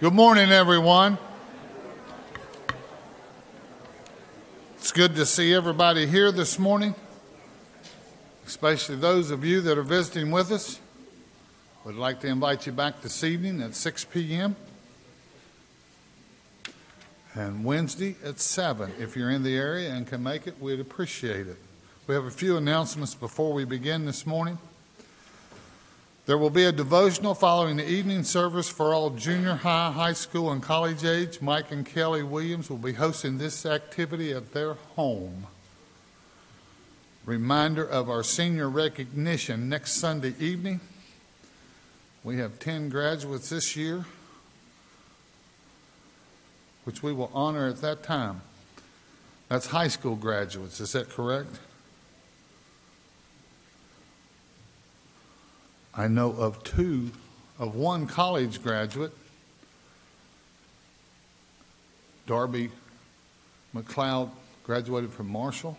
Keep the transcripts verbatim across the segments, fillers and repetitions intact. Good morning, everyone. It's good to see everybody here this morning, especially those of you that are visiting with us. We'd like to invite you back this evening at six p m and Wednesday at seven. If you're in the area and can make it, we'd appreciate it. We have a few announcements before we begin this morning. There will be a devotional following the evening service for all junior high, high school, and college age. Mike and Kelly Williams will be hosting this activity at their home. Reminder of our senior recognition next Sunday evening. We have ten graduates this year, which we will honor at that time. That's high school graduates, is that correct? I know of two, of one college graduate, Darby McLeod graduated from Marshall,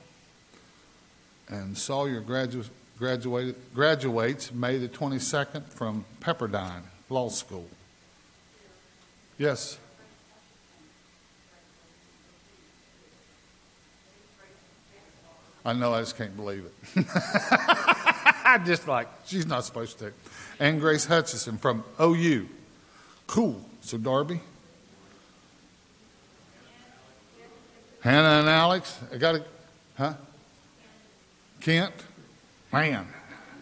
and Sawyer gradu graduated, graduates May the twenty-second from Pepperdine Law School. Yes. I know, I just can't believe it. I just like, she's not supposed to. And Grace Hutchison from O U. Cool. So Darby. Hannah and Alex. I got to, huh? Kent. Man.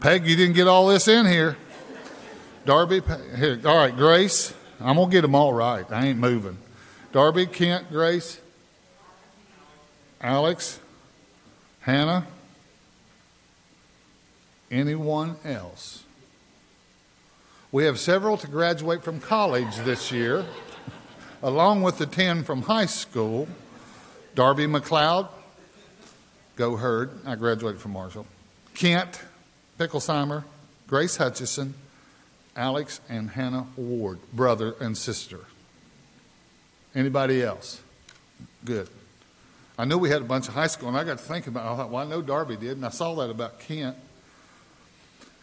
Peg, you didn't get all this in here. Darby. Here. All right, Grace. I'm going to get them all right. I ain't moving. Darby, Kent, Grace. Alex. Hannah. Anyone else? We have several to graduate from college this year, along with the ten from high school. Darby McLeod, go Herd, I graduated from Marshall. Kent Picklesheimer, Grace Hutchison, Alex and Hannah Ward, brother and sister. Anybody else? Good. I knew we had a bunch of high school, and I got to think about, I thought, well, I know Darby did, and I saw that about Kent.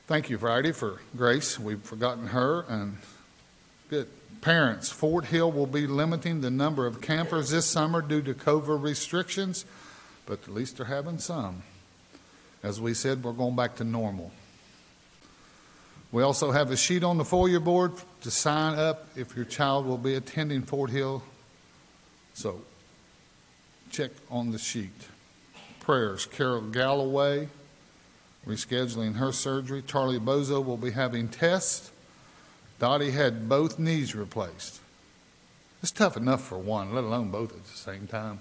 Thank you, Friday, for Grace. We've forgotten her. And good. Parents, Fort Hill will be limiting the number of campers this summer due to COVID restrictions, but at least they're having some. As we said, we're going back to normal. We also have a sheet on the foyer board to sign up if your child will be attending Fort Hill. So check on the sheet. Prayers, Carol Galloway, rescheduling her surgery. Charlie Bozo will be having tests. Dottie had both knees replaced. It's tough enough for one, let alone both at the same time.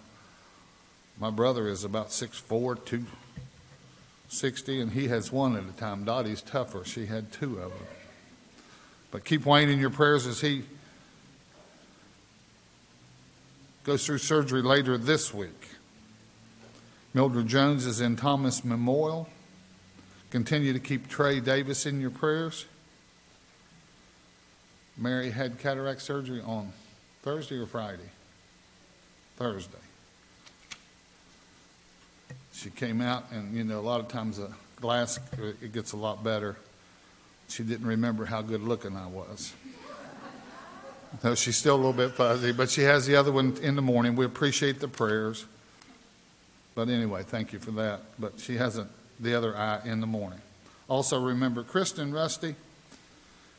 My brother is about six foot four, two sixty, and he has one at a time. Dottie's tougher. She had two of them. But keep Wayne in your prayers as he goes through surgery later this week. Mildred Jones is in Thomas Memorial. Continue to keep Trey Davis in your prayers. Mary had cataract surgery on Thursday or Friday? Thursday. She came out, and, you know, a lot of times the glass, it gets a lot better. She didn't remember how good looking I was. No, she's still a little bit fuzzy, but she has the other one in the morning. We appreciate the prayers. But anyway, thank you for that. But she hasn't the other eye in the morning. Also remember Kristen Rusty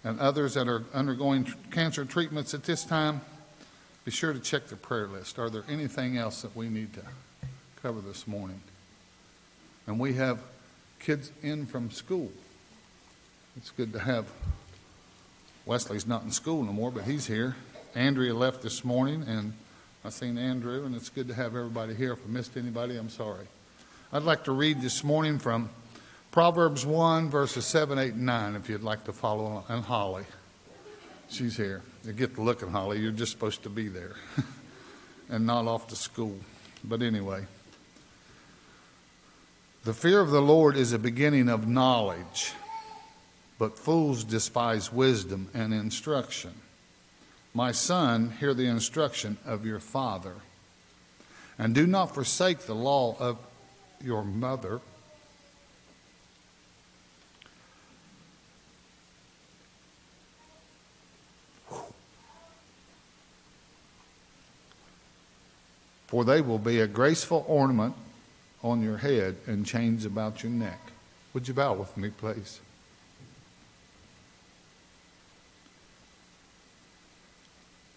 and others that are undergoing cancer treatments at this time. Be sure to check the prayer list. Are there anything else that we need to cover this morning? And we have kids in from school. It's good to have, Wesley's not in school no more, but he's here. Andrea left this morning, and I seen Andrew, and it's good to have everybody here. If I missed anybody, I'm sorry. I'd like to read this morning from Proverbs one, verses seven, eight, and nine, if you'd like to follow. And Holly, she's here. You get to look at Holly. You're just supposed to be there and not off to school. But anyway, the fear of the Lord is a beginning of knowledge, but fools despise wisdom and instruction. My son, hear the instruction of your father, and do not forsake the law of your mother. for they will be a graceful ornament on your head and chains about your neck. Would you bow with me, please?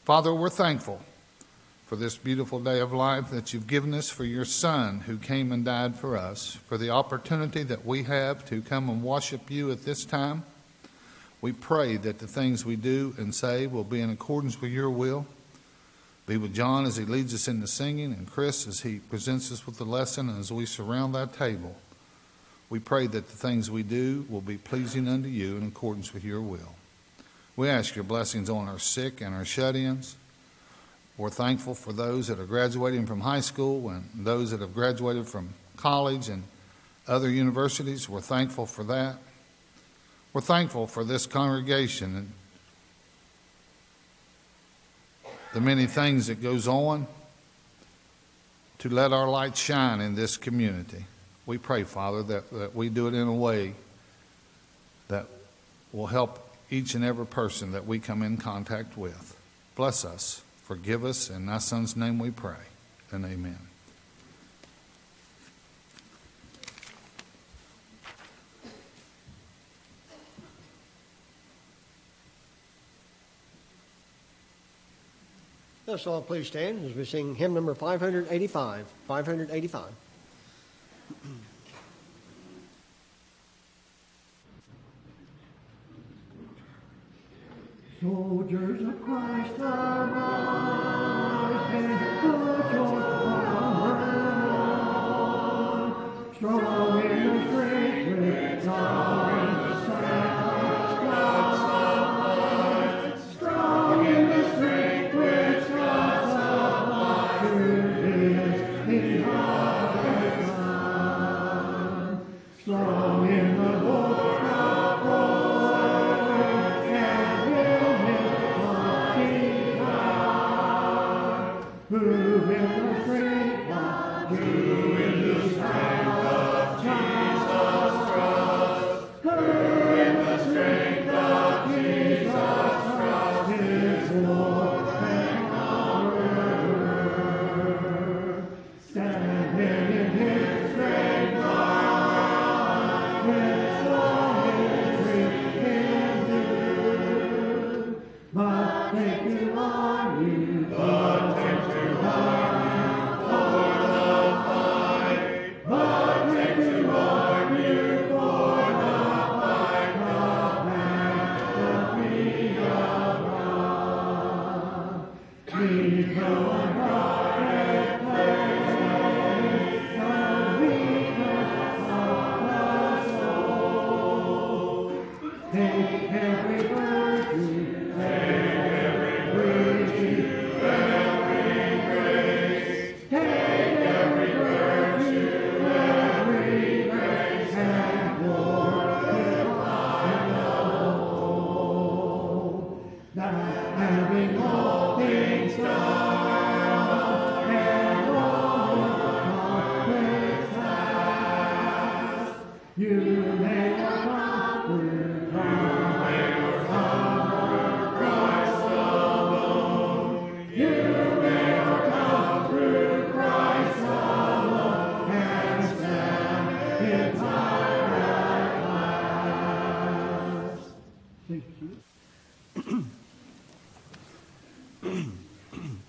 Father, we're thankful for this beautiful day of life that you've given us, for your Son who came and died for us, for the opportunity that we have to come and worship you at this time. We pray that the things we do and say will be in accordance with your will. Be with John as he leads us in the singing, and Chris as he presents us with the lesson, and as we surround thy table. We pray that the things we do will be pleasing unto you in accordance with your will. We ask your blessings on our sick and our shut-ins. We're thankful for those that are graduating from high school and those that have graduated from college and other universities. We're thankful for that. We're thankful for this congregation and the many things that goes on to let our light shine in this community. We pray, Father, that, that we do it in a way that will help each and every person that we come in contact with. Bless us, forgive us, in thy Son's name we pray, and amen. Let's all please stand as we sing hymn number five eighty-five, five eighty-five. Soldiers of Christ, arise and put your armor on, strong in your strength with God.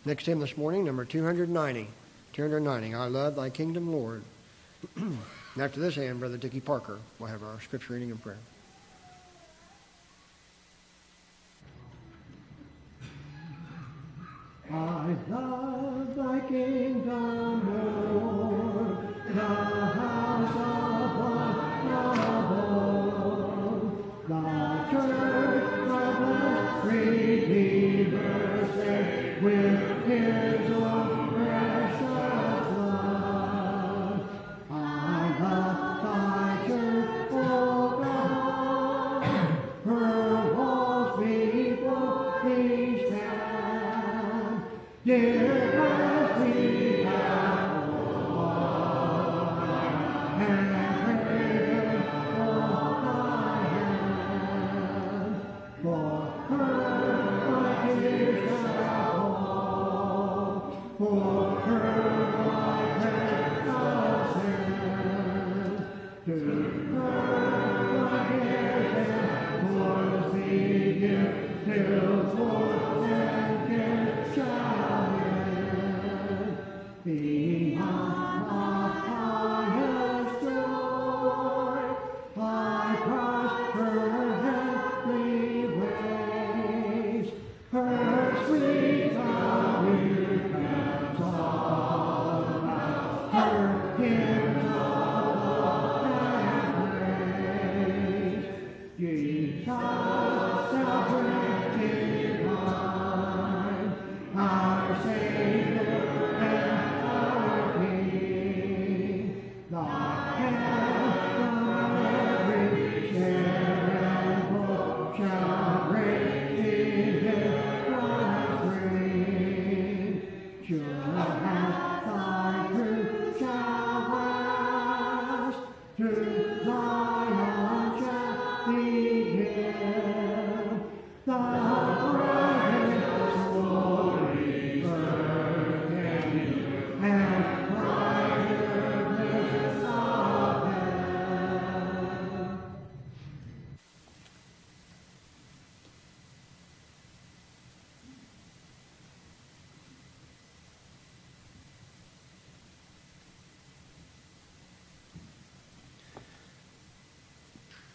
Next hymn this morning, number two ninety. two ninety, I Love Thy Kingdom, Lord. After this hymn, Brother Dickie Parker will have our scripture reading and prayer. I love thy kingdom, Lord, the house above, above, thy church of the Redeemer, saved with Here's your precious love. I love thy church, O God. Her walls before thee stand. Dear as we have won, and prayer of thy hand. For her, my dear child, for her.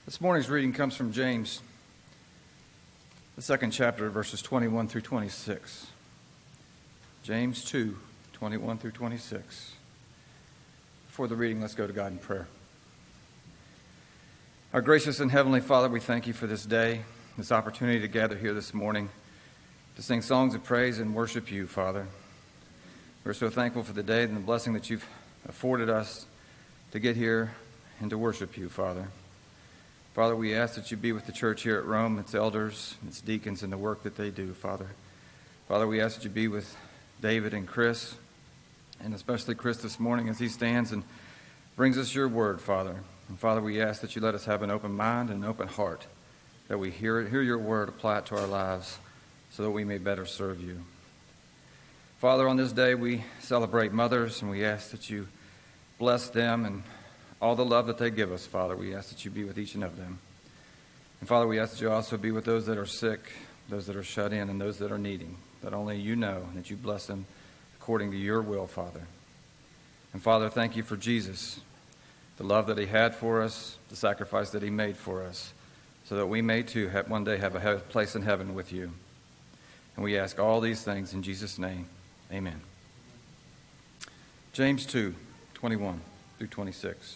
This morning's reading comes from James, the second chapter, verses twenty-one through twenty-six. James two, twenty-one through twenty-six. Before the reading, let's go to God in prayer. Our gracious and heavenly Father, we thank you for this day, this opportunity to gather here this morning, to sing songs of praise and worship you, Father. We're so thankful for the day and the blessing that you've afforded us to get here and to worship you, Father. Father, we ask that you be with the church here at Rome, its elders, its deacons, and the work that they do, Father. Father, we ask that you be with David and Chris, and especially Chris this morning as he stands and brings us your word, Father. And Father, we ask that you let us have an open mind and an open heart, that we hear it, hear your word, apply it to our lives, so that we may better serve you. Father, on this day we celebrate mothers, and we ask that you bless them and all the love that they give us, Father. We ask that you be with each and of them. And Father, we ask that you also be with those that are sick, those that are shut in, and those that are needing, that only you know, and that you bless them according to your will, Father. And Father, thank you for Jesus, the love that he had for us, the sacrifice that he made for us, so that we may too have one day have a place in heaven with you. And we ask all these things in Jesus' name. Amen. James two, twenty-one through twenty-six.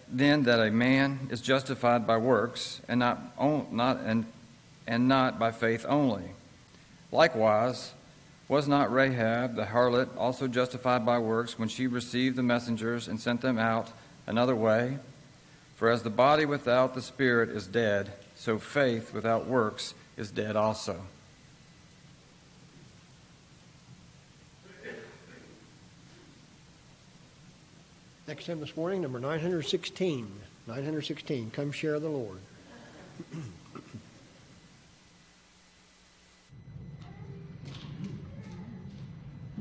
then that a man is justified by works and not not and and not by faith only. Likewise, was not Rahab the harlot also justified by works when she received the messengers and sent them out another way? For as the body without the spirit is dead, so faith without works is dead also. Next hymn this morning, number nine sixteen. nine sixteen, Come Share the Lord.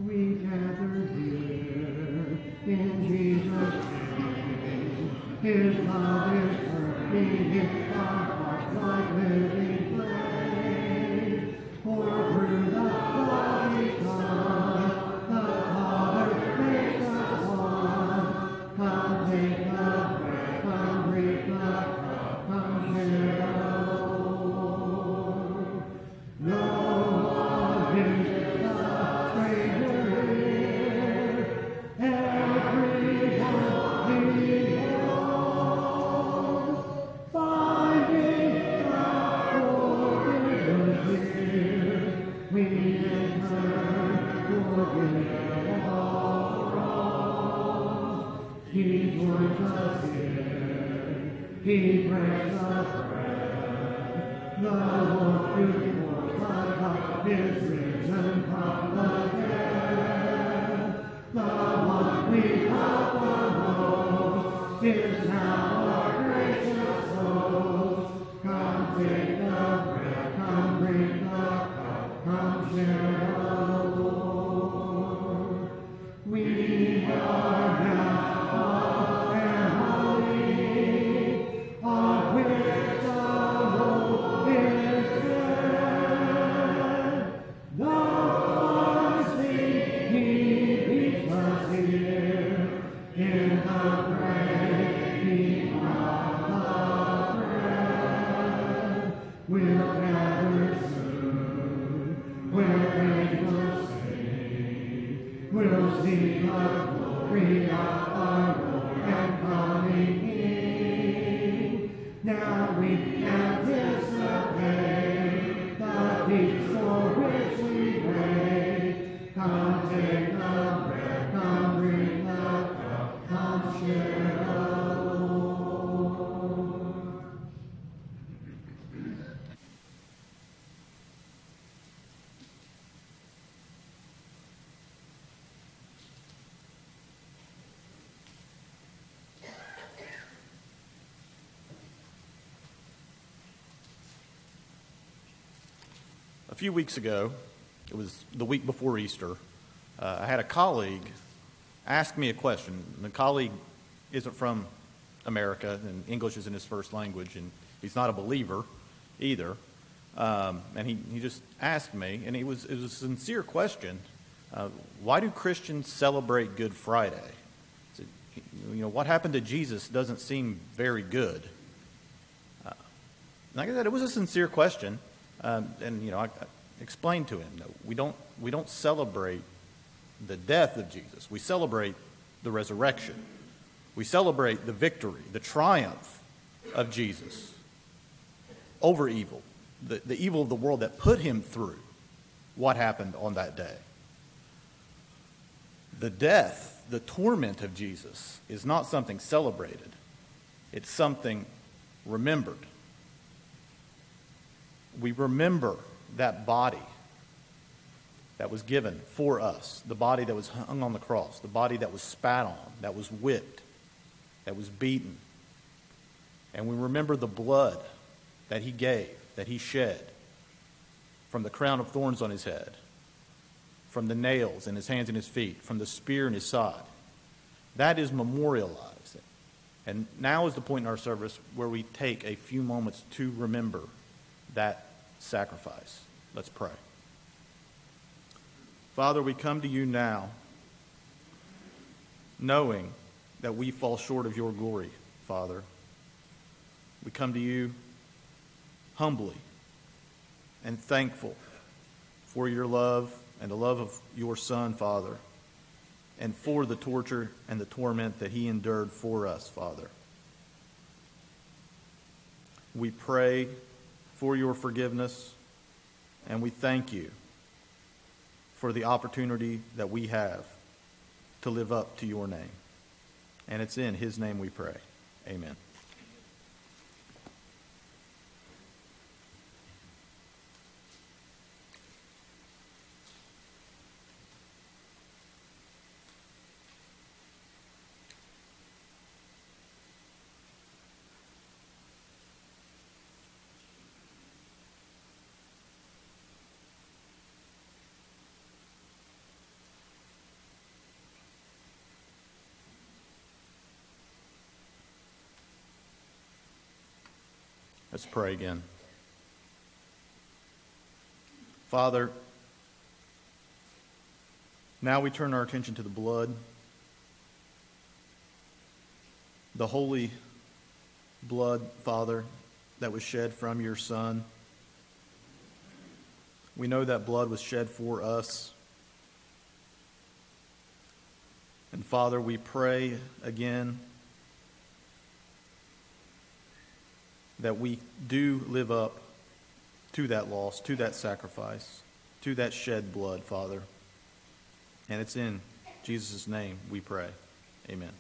We gather here in Jesus' name. His love is burning in our hearts like living flame. For through the Holy Son, the Father makes us one. Come take the bread, come drink the cup, come share the Lord. No one is He breaks the bread, the Lord who was my God is risen from the dead. The one we love the most is now our gracious host. Come take the bread, come drink the cup, come share the Lord. We are now. A few weeks ago, it was the week before Easter, uh, I had a colleague ask me a question. The colleague isn't from America, and English isn't his first language, and he's not a believer either. Um, and he, he just asked me, and it was, it was a sincere question, uh, why do Christians celebrate Good Friday? I said, you know, what happened to Jesus doesn't seem very good. Uh, like I said, it was a sincere question. Um, and, you know, I, I explained to him that we don't, we don't celebrate the death of Jesus. We celebrate the resurrection. We celebrate the victory, the triumph of Jesus over evil, the, the evil of the world that put him through what happened on that day. The death, the torment of Jesus is not something celebrated. It's something remembered. We remember that body that was given for us, the body that was hung on the cross, the body that was spat on, that was whipped, that was beaten. And we remember the blood that he gave, that he shed, from the crown of thorns on his head, from the nails in his hands and his feet, from the spear in his side. That is memorialized. And now is the point in our service where we take a few moments to remember that sacrifice. Let's pray. Father, we come to you now knowing that we fall short of your glory, Father. We come to you humbly and thankful for your love and the love of your Son, Father, and for the torture and the torment that he endured for us, Father. We pray for your forgiveness, and we thank you for the opportunity that we have to live up to your name. And it's in his name we pray. Amen. Let's pray again. Father, now we turn our attention to the blood, the holy blood, Father, that was shed from your Son. We know that blood was shed for us. And Father, we pray again that we do live up to that loss, to that sacrifice, to that shed blood, Father. And it's in Jesus' name we pray. Amen.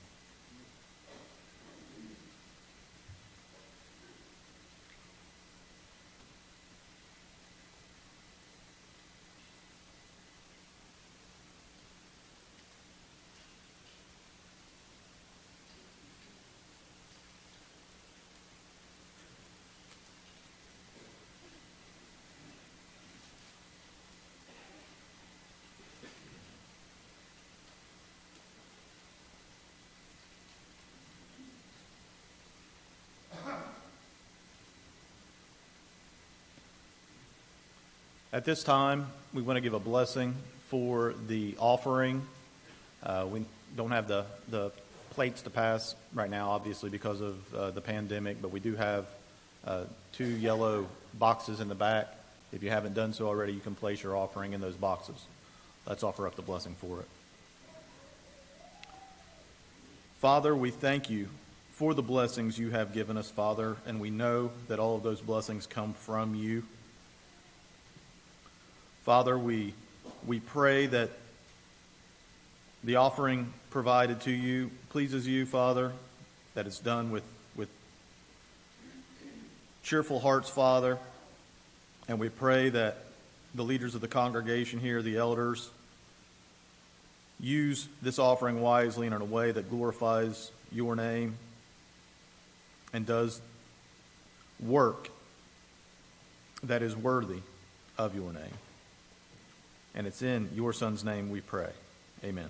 At this time, we want to give a blessing for the offering. Uh, we don't have the, the plates to pass right now, obviously, because of uh, the pandemic, but we do have uh, two yellow boxes in the back. If you haven't done so already, you can place your offering in those boxes. Let's offer up the blessing for it. Father, we thank you for the blessings you have given us, Father, and we know that all of those blessings come from you. Father, we, we pray that the offering provided to you pleases you, Father, that it's done with, with cheerful hearts, Father. And we pray that the leaders of the congregation here, the elders, use this offering wisely and in a way that glorifies your name and does work that is worthy of your name. And it's in your Son's name we pray. Amen.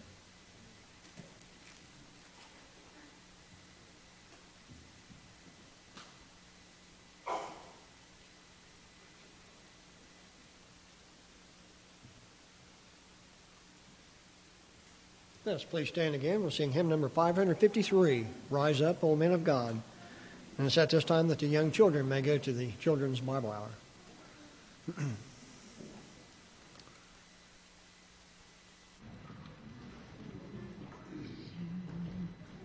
Let us please stand again. We'll sing hymn number five fifty-three, Rise Up, O Men of God. And it's at this time that the young children may go to the Children's Bible Hour.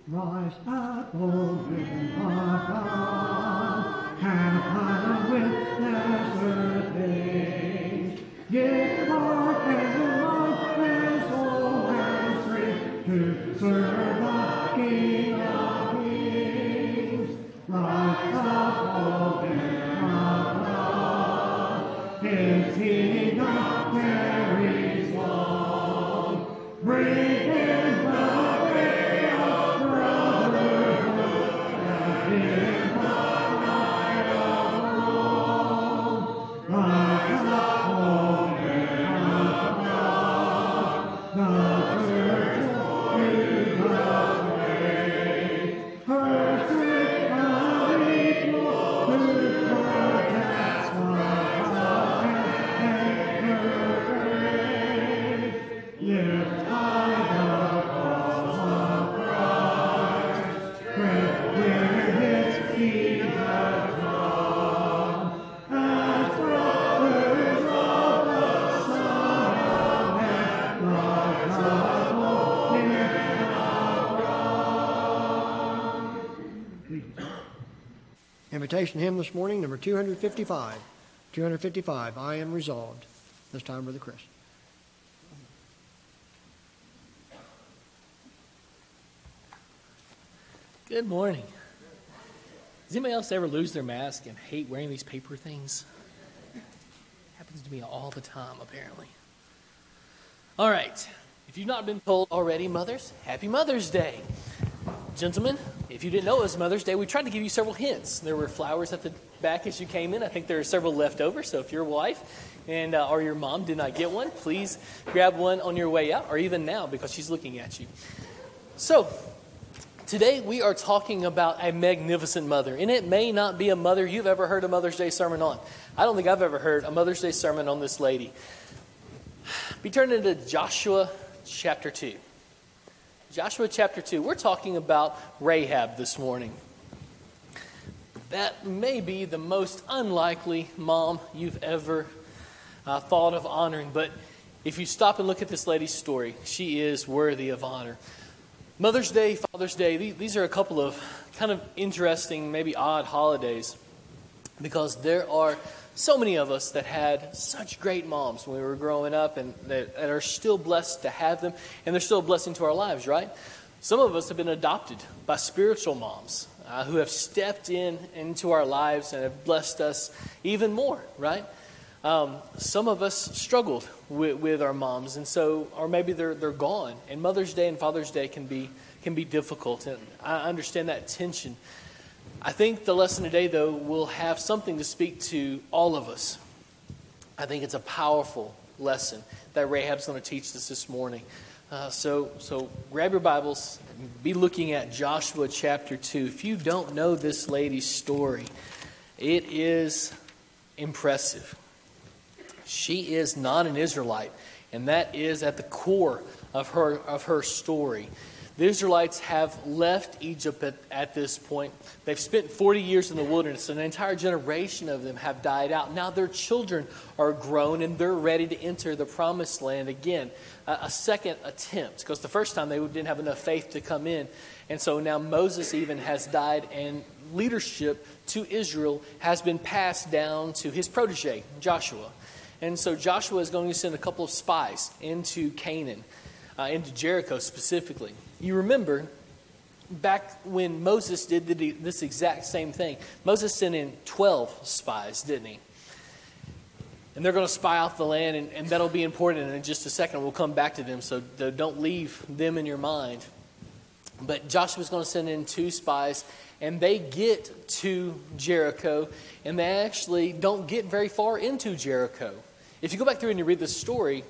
Rise up, O men of God, and honor with lesser things. Give our hands and mind and soul and strength to serve the King of Kings. Rise up, O men of God, His kingdom carries long. Bring in the invitation hymn this morning, number two fifty-five. two fifty-five, I Am Resolved. This time, Brother Chris. Good morning. Does anybody else ever lose their mask and hate wearing these paper things? It happens to me all the time, apparently. All right. If you've not been told already, mothers, happy Mother's Day. Gentlemen, if you didn't know it was Mother's Day, we tried to give you several hints. There were flowers at the back as you came in. I think there are several left over, so if your wife and uh, or your mom did not get one, please grab one on your way out, or even now, because she's looking at you. So, today we are talking about a magnificent mother, and it may not be a mother you've ever heard a Mother's Day sermon on. I don't think I've ever heard a Mother's Day sermon on this lady. Be turned into Joshua chapter two. Joshua chapter two, we're talking about Rahab this morning. That may be the most unlikely mom you've ever uh, thought of honoring, but if you stop and look at this lady's story, she is worthy of honor. Mother's Day, Father's Day, these, these are a couple of kind of interesting, maybe odd holidays, because there are so many of us that had such great moms when we were growing up and that are still blessed to have them, and they're still a blessing to our lives, right? Some of us have been adopted by spiritual moms uh, who have stepped in into our lives and have blessed us even more, right? Um, some of us struggled with, with our moms, and so, or maybe they're they're gone. And Mother's Day and Father's Day can be can be difficult, and I understand that tension. I think the lesson today, though, will have something to speak to all of us. I think it's a powerful lesson that Rahab's going to teach us this morning. Uh, so, so grab your Bibles and be looking at Joshua chapter two. If you don't know this lady's story, it is impressive. She is not an Israelite, and that is at the core of her of her story. The Israelites have left Egypt at, at this point. They've spent forty years in the wilderness, and an entire generation of them have died out. Now their children are grown, and they're ready to enter the promised land again. A, a second attempt, because the first time they didn't have enough faith to come in. And so now Moses even has died, and leadership to Israel has been passed down to his protege, Joshua. And so Joshua is going to send a couple of spies into Canaan. Uh, into Jericho specifically. You remember back when Moses did the, this exact same thing. Moses sent in twelve spies, didn't he? And they're going to spy out the land, and, and that'll be important. And in just a second, we'll come back to them, so don't leave them in your mind. But Joshua's going to send in two spies, and they get to Jericho, and they actually don't get very far into Jericho. If you go back through and you read this story,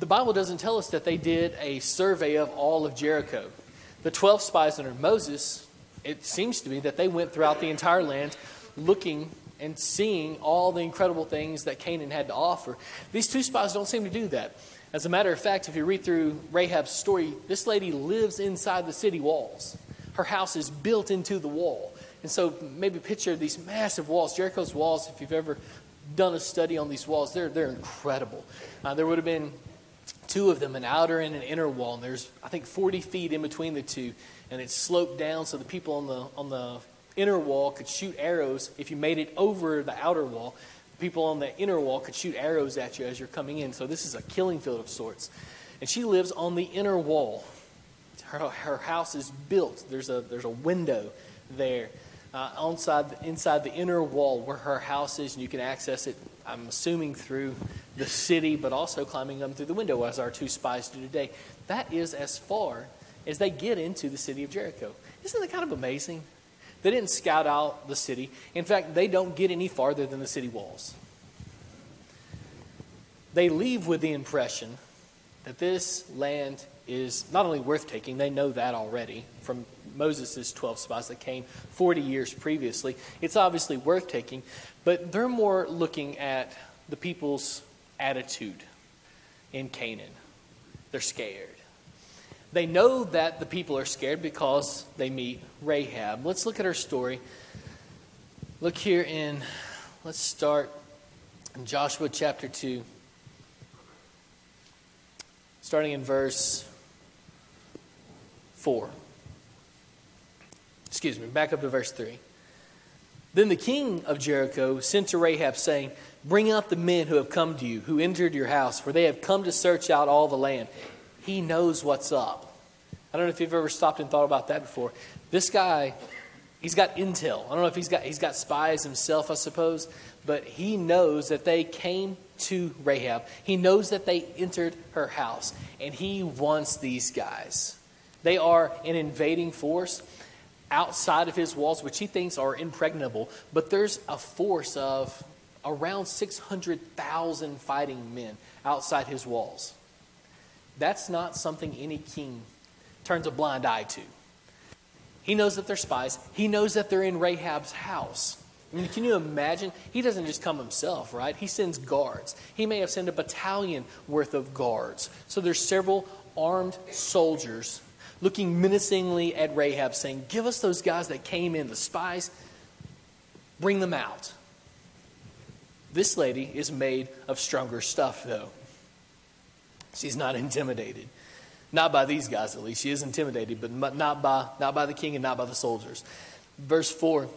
the Bible doesn't tell us that they did a survey of all of Jericho. The twelve spies under Moses, it seems to be that they went throughout the entire land looking and seeing all the incredible things that Canaan had to offer. These two spies don't seem to do that. As a matter of fact, if you read through Rahab's story, this lady lives inside the city walls. Her house is built into the wall. And so maybe picture these massive walls. Jericho's walls, if you've ever done a study on these walls, they're they're incredible. Uh, there would have been two of them, an outer and an inner wall. And there's, I think, forty feet in between the two. And it's sloped down so the people on the on the inner wall could shoot arrows. If you made it over the outer wall, the people on the inner wall could shoot arrows at you as you're coming in. So this is a killing field of sorts. And she lives on the inner wall. Her, her house is built. There's a there's a window there uh, inside, inside the inner wall where her house is, and you can access it, I'm assuming, through the city, but also climbing up through the window, as our two spies do today. That is as far as they get into the city of Jericho. Isn't that kind of amazing? They didn't scout out the city. In fact, they don't get any farther than the city walls. They leave with the impression that this land is not only worth taking, they know that already from Moses' twelve spies that came forty years previously. It's obviously worth taking, but they're more looking at the people's attitude in Canaan. They're scared. They know that the people are scared because they meet Rahab. Let's look at her story. Look here in, let's start in Joshua chapter two. Starting in verse four. Excuse me, back up to verse three. Then the king of Jericho sent to Rahab, saying, "Bring out the men who have come to you, who entered your house, for they have come to search out all the land." He knows what's up. I don't know if you've ever stopped and thought about that before. This guy, he's got intel. I don't know if he's got he's got spies himself, I suppose. But he knows that they came to Rahab. He knows that they entered her house. And he wants these guys. They are an invading force outside of his walls, which he thinks are impregnable. But there's a force of around six hundred thousand fighting men outside his walls. That's not something any king turns a blind eye to. He knows that they're spies. He knows that they're in Rahab's house. I mean, can you imagine? He doesn't just come himself, right? He sends guards. He may have sent a battalion worth of guards. So there's several armed soldiers looking menacingly at Rahab, saying, "Give us those guys that came in, the spies. Bring them out." This lady is made of stronger stuff, though. She's not intimidated. Not by these guys, at least. She is intimidated, but not by, not by the king and not by the soldiers. Verse four.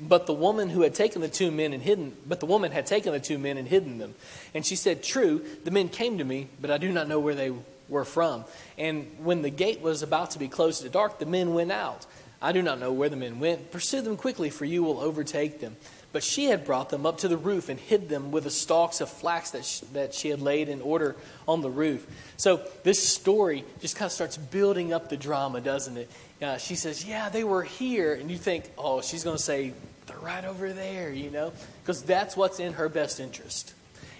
But the woman who had taken the two men and hidden, but the woman had taken the two men and hidden them. And she said, "True, the men came to me, but I do not know where they were from. And when the gate was about to be closed at dark, the men went out. I do not know where the men went. Pursue them quickly, for you will overtake them." But she had brought them up to the roof and hid them with the stalks of flax that she, that she had laid in order on the roof. So this story just kind of starts building up the drama, doesn't it? Uh, she says, "Yeah, they were here." And you think, oh, she's going to say, "They're right over there," you know? Because that's what's in her best interest.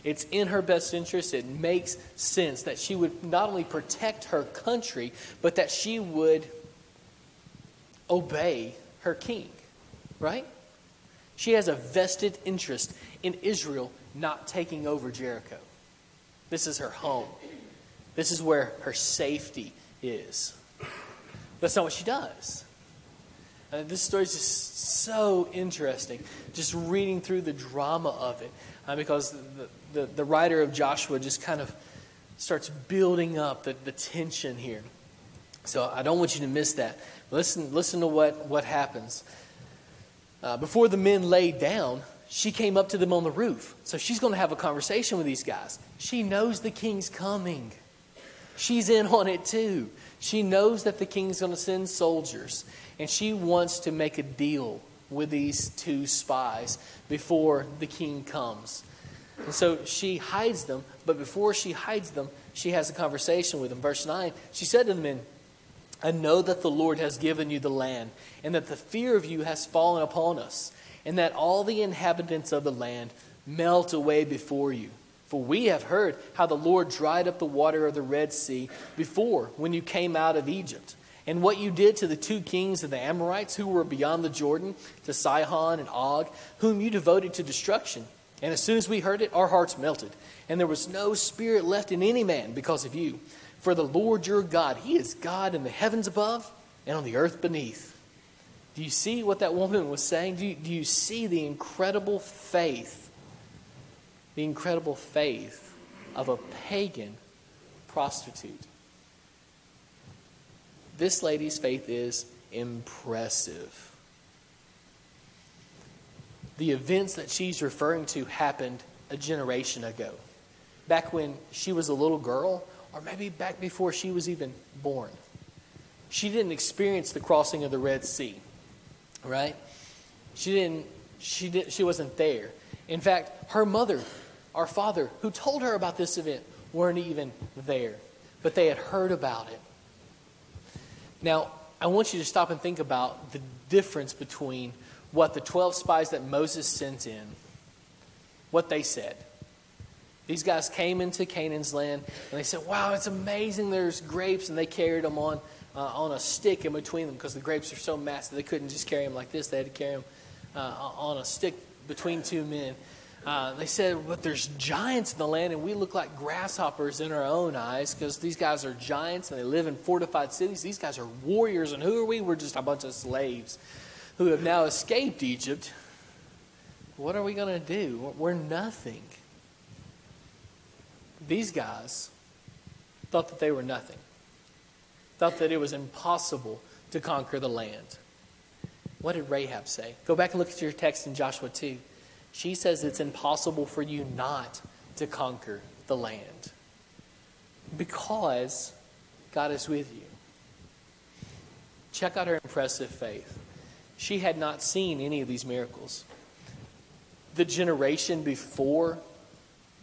It's in her best interest. It makes sense that she would not only protect her country, but that she would obey her king, right? She has a vested interest in Israel not taking over Jericho. This is her home. This is where her safety is. That's not what she does. Uh, this story is just so interesting, just reading through the drama of it, uh, because the, the, the writer of Joshua just kind of starts building up the, the tension here. So I don't want you to miss that. Listen, listen to what, what happens. Uh, before the men lay down, she came up to them on the roof. So she's going to have a conversation with these guys. She knows the king's coming. She's in on it too. She knows that the king's going to send soldiers. And she wants to make a deal with these two spies before the king comes. And so she hides them. But before she hides them, she has a conversation with them. Verse nine, she said to the men, "I know that the Lord has given you the land, and that the fear of you has fallen upon us, and that all the inhabitants of the land melt away before you. For we have heard how the Lord dried up the water of the Red Sea before, when you came out of Egypt, and what you did to the two kings of the Amorites who were beyond the Jordan, to Sihon and Og, whom you devoted to destruction. And as soon as we heard it, our hearts melted, and there was no spirit left in any man because of you. For the Lord your God, He is God in the heavens above and on the earth beneath." Do you see what that woman was saying? Do you, do you see the incredible faith, the incredible faith of a pagan prostitute? This lady's faith is impressive. The events that she's referring to happened a generation ago, back when she was a little girl, or maybe back before she was even born. She didn't experience the crossing of the Red Sea, right? She didn't. She didn't. She wasn't there. In fact, her mother, our father, who told her about this event, weren't even there, but they had heard about it. Now, I want you to stop and think about the difference between what the twelve spies that Moses sent in, what they said. These guys came into Canaan's land, and they said, "Wow, it's amazing, there's grapes." And they carried them on uh, on a stick in between them, because the grapes are so massive, they couldn't just carry them like this. They had to carry them uh, on a stick between two men. Uh, they said, "But there's giants in the land, and we look like grasshoppers in our own eyes, because these guys are giants, and they live in fortified cities. These guys are warriors, and who are we? We're just a bunch of slaves who have now escaped Egypt. What are we going to do? We're nothing." These guys thought that they were nothing, thought that it was impossible to conquer the land. What did Rahab say? Go back and look at your text in Joshua two. She says it's impossible for you not to conquer the land because God is with you. Check out her impressive faith. She had not seen any of these miracles. The generation before,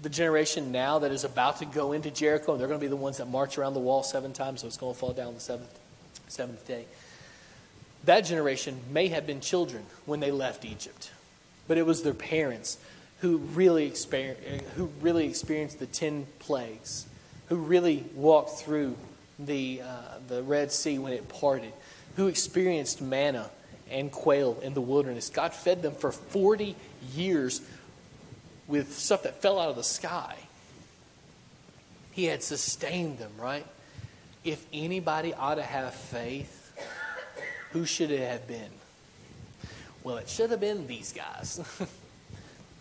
the generation now that is about to go into Jericho, and they're going to be the ones that march around the wall seven times, so it's going to fall down on the seventh, seventh day. That generation may have been children when they left Egypt, but it was their parents who really experienced, who really experienced the ten plagues, who really walked through the uh, the Red Sea when it parted, who experienced manna and quail in the wilderness. God fed them for forty years with stuff that fell out of the sky. He had sustained them, right? If anybody ought to have faith, who should it have been? Well, it should have been these guys.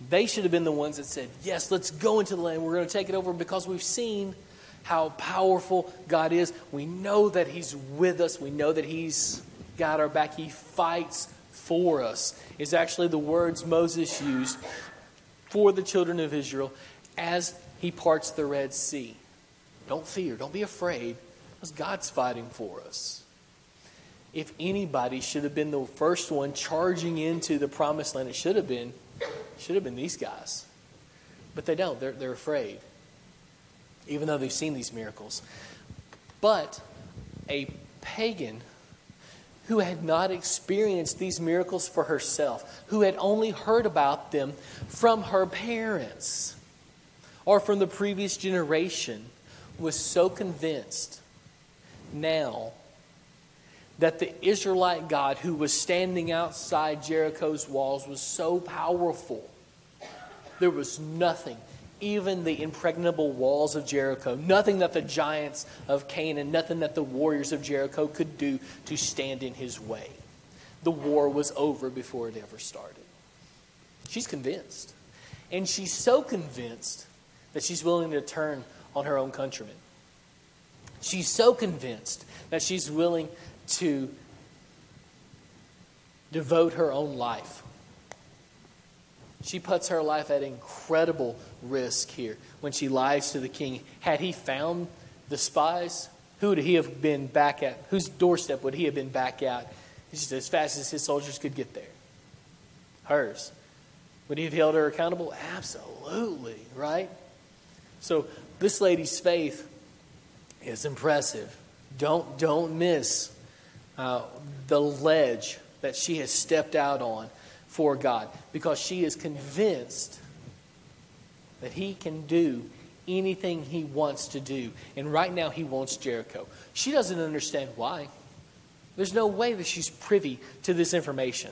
They should have been the ones that said, "Yes, let's go into the land. We're going to take it over because we've seen how powerful God is. We know that He's with us. We know that He's got our back. He fights for us," is actually the words Moses used for the children of Israel as he parts the Red Sea. Don't fear, don't be afraid, because God's fighting for us. If anybody should have been the first one charging into the promised land, it should have been should have been these guys. But they don't. They're, they're afraid, even though they've seen these miracles. But a pagan who had not experienced these miracles for herself, who had only heard about them from her parents or from the previous generation, was so convinced now that the Israelite God who was standing outside Jericho's walls was so powerful, there was nothing, even the impregnable walls of Jericho, nothing that the giants of Canaan, nothing that the warriors of Jericho could do to stand in his way. The war was over before it ever started. She's convinced. And she's so convinced that she's willing to turn on her own countrymen. She's so convinced that she's willing to devote her own life. She puts her life at incredible risk here when she lies to the king. Had he found the spies, who would he have been back at? Whose doorstep would he have been back at? Just as fast as his soldiers could get there. Hers. Would he have held her accountable? Absolutely, right? So this lady's faith is impressive. Don't don't miss uh, the ledge that she has stepped out on for God, because she is convinced that he can do anything he wants to do. And right now he wants Jericho. She doesn't understand why. There's no way that she's privy to this information.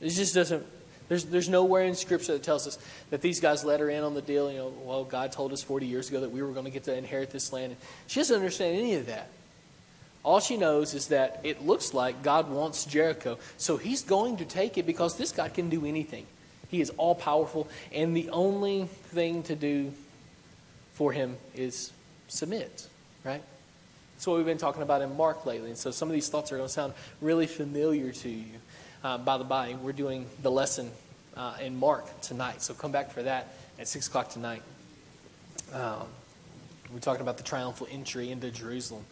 It just doesn't, there's, there's nowhere in Scripture that tells us that these guys let her in on the deal. You know, well, God told us forty years ago that we were going to get to inherit this land. She doesn't understand any of that. All she knows is that it looks like God wants Jericho, so he's going to take it because this God can do anything. He is all-powerful, and the only thing to do for him is submit, right? That's what we've been talking about in Mark lately, and so some of these thoughts are going to sound really familiar to you. Uh, by the by, we're doing the lesson uh, in Mark tonight, so come back for that at six o'clock tonight. Um, we're talking about the triumphal entry into Jerusalem.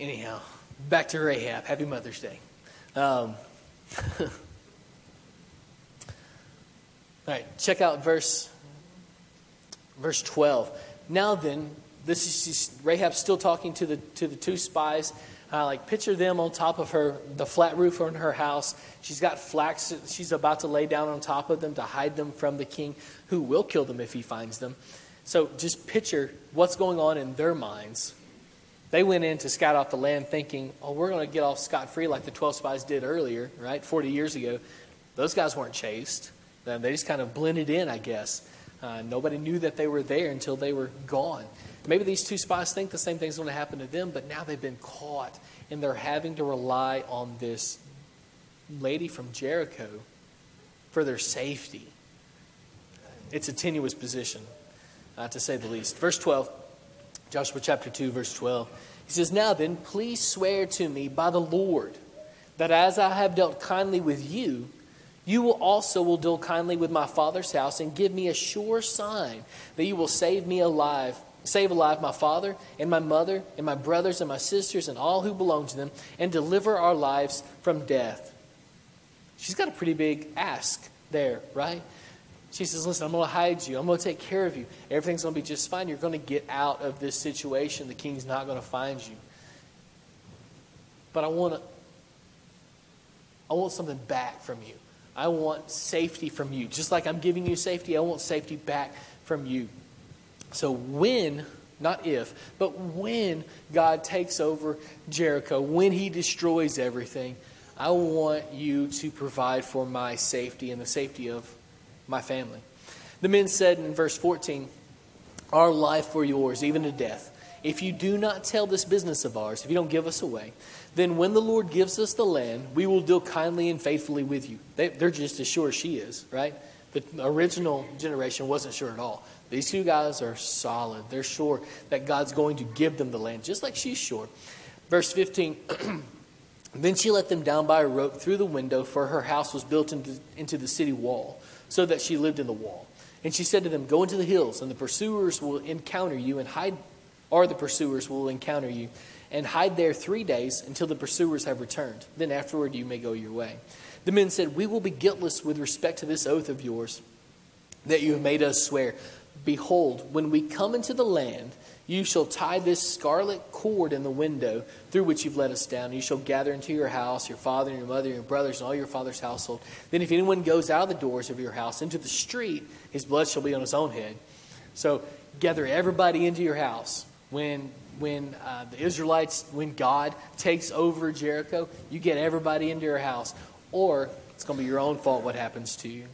Anyhow, back to Rahab. Happy Mother's Day. Um, all right, check out verse verse twelve. Now then, this is Rahab still talking to the to the two spies. Uh, like picture them on top of her, the flat roof on her house. She's got flax. She's about to lay down on top of them to hide them from the king, who will kill them if he finds them. So just picture what's going on in their minds. They went in to scout out the land thinking, oh, we're going to get off scot-free like the twelve spies did earlier, right, forty years ago. Those guys weren't chased. They just kind of blended in, I guess. Uh, nobody knew that they were there until they were gone. Maybe these two spies think the same thing's going to happen to them, but now they've been caught, and they're having to rely on this lady from Jericho for their safety. It's a tenuous position, uh, to say the least. Verse twelve. Joshua chapter two, verse twelve. He says, now then, please swear to me by the Lord that as I have dealt kindly with you, you will also will deal kindly with my father's house, and give me a sure sign that you will save me alive, save alive my father and my mother and my brothers and my sisters and all who belong to them, and deliver our lives from death. She's got a pretty big ask there, right? She says, listen, I'm going to hide you. I'm going to take care of you. Everything's going to be just fine. You're going to get out of this situation. The king's not going to find you. But I want to, I want something back from you. I want safety from you. Just like I'm giving you safety, I want safety back from you. So when, not if, but when God takes over Jericho, when he destroys everything, I want you to provide for my safety and the safety of my family. The men said in verse fourteen, our life for yours, even to death. If you do not tell this business of ours, if you don't give us away, then when the Lord gives us the land, we will deal kindly and faithfully with you. They, they're just as sure as she is, right? The original generation wasn't sure at all. These two guys are solid. They're sure that God's going to give them the land, just like she's sure. Verse fifteen, then she let them down by a rope through the window, for her house was built into, into the city wall, so that she lived in the wall. And she said to them, go into the hills, and the pursuers will encounter you and hide, or the pursuers will encounter you, and hide there three days until the pursuers have returned. Then afterward you may go your way. The men said, we will be guiltless with respect to this oath of yours that you have made us swear. Behold, when we come into the land, you shall tie this scarlet cord in the window through which you've let us down. You shall gather into your house, your father and your mother, and your brothers, and all your father's household. Then if anyone goes out of the doors of your house into the street, his blood shall be on his own head. So gather everybody into your house. When when uh, the Israelites, when God takes over Jericho, you get everybody into your house. Or it's going to be your own fault what happens to you.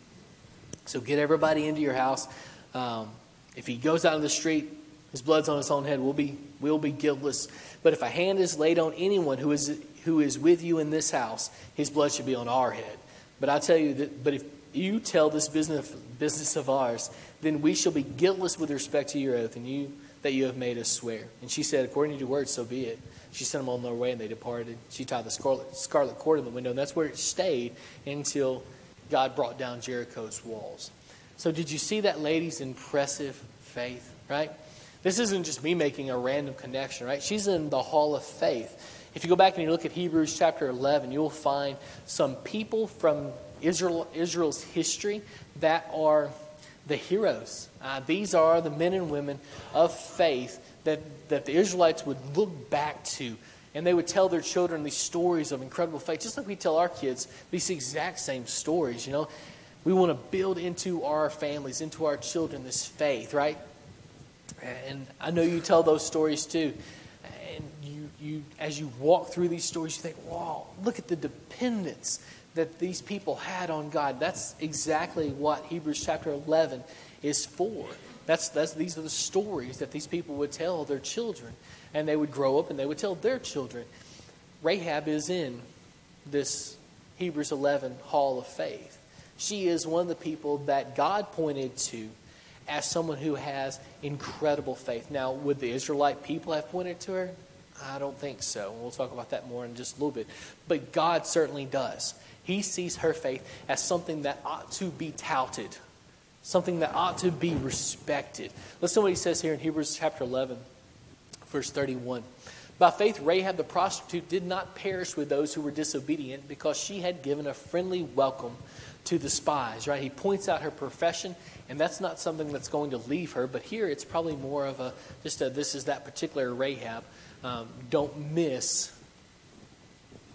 So get everybody into your house. Um, if he goes out on the street, his blood's on his own head. We'll be, we'll be guiltless. But if a hand is laid on anyone who is who is with you in this house, his blood should be on our head. But I tell you that. But if you tell this business business of ours, then we shall be guiltless with respect to your oath, and you that you have made us swear. And she said, according to your words, so be it. She sent them on their way, and they departed. She tied the scarlet scarlet cord in the window, and that's where it stayed until God brought down Jericho's walls. So did you see that lady's impressive faith, right? This isn't just me making a random connection, right? She's in the hall of faith. If you go back and you look at Hebrews chapter eleven, you'll find some people from Israel, Israel's history that are the heroes. Uh, these are the men and women of faith that, that the Israelites would look back to. And they would tell their children these stories of incredible faith, just like we tell our kids these exact same stories, you know. We want to build into our families, into our children, this faith, right? And I know you tell those stories too. And you, you, as you walk through these stories, you think, wow, look at the dependence that these people had on God. That's exactly what Hebrews chapter eleven is for. That's, that's these are the stories that these people would tell their children. And they would grow up and they would tell their children. Rahab is in this Hebrews eleven hall of faith. She is one of the people that God pointed to as someone who has incredible faith. Now, would the Israelite people have pointed to her? I don't think so. We'll talk about that more in just a little bit. But God certainly does. He sees her faith as something that ought to be touted, something that ought to be respected. Listen to what he says here in Hebrews chapter eleven, verse thirty-one. By faith, Rahab the prostitute did not perish with those who were disobedient because she had given a friendly welcome to the spies, right? He points out her profession, and that's not something that's going to leave her, but here it's probably more of a, just a, this is that particular Rahab. Um, don't miss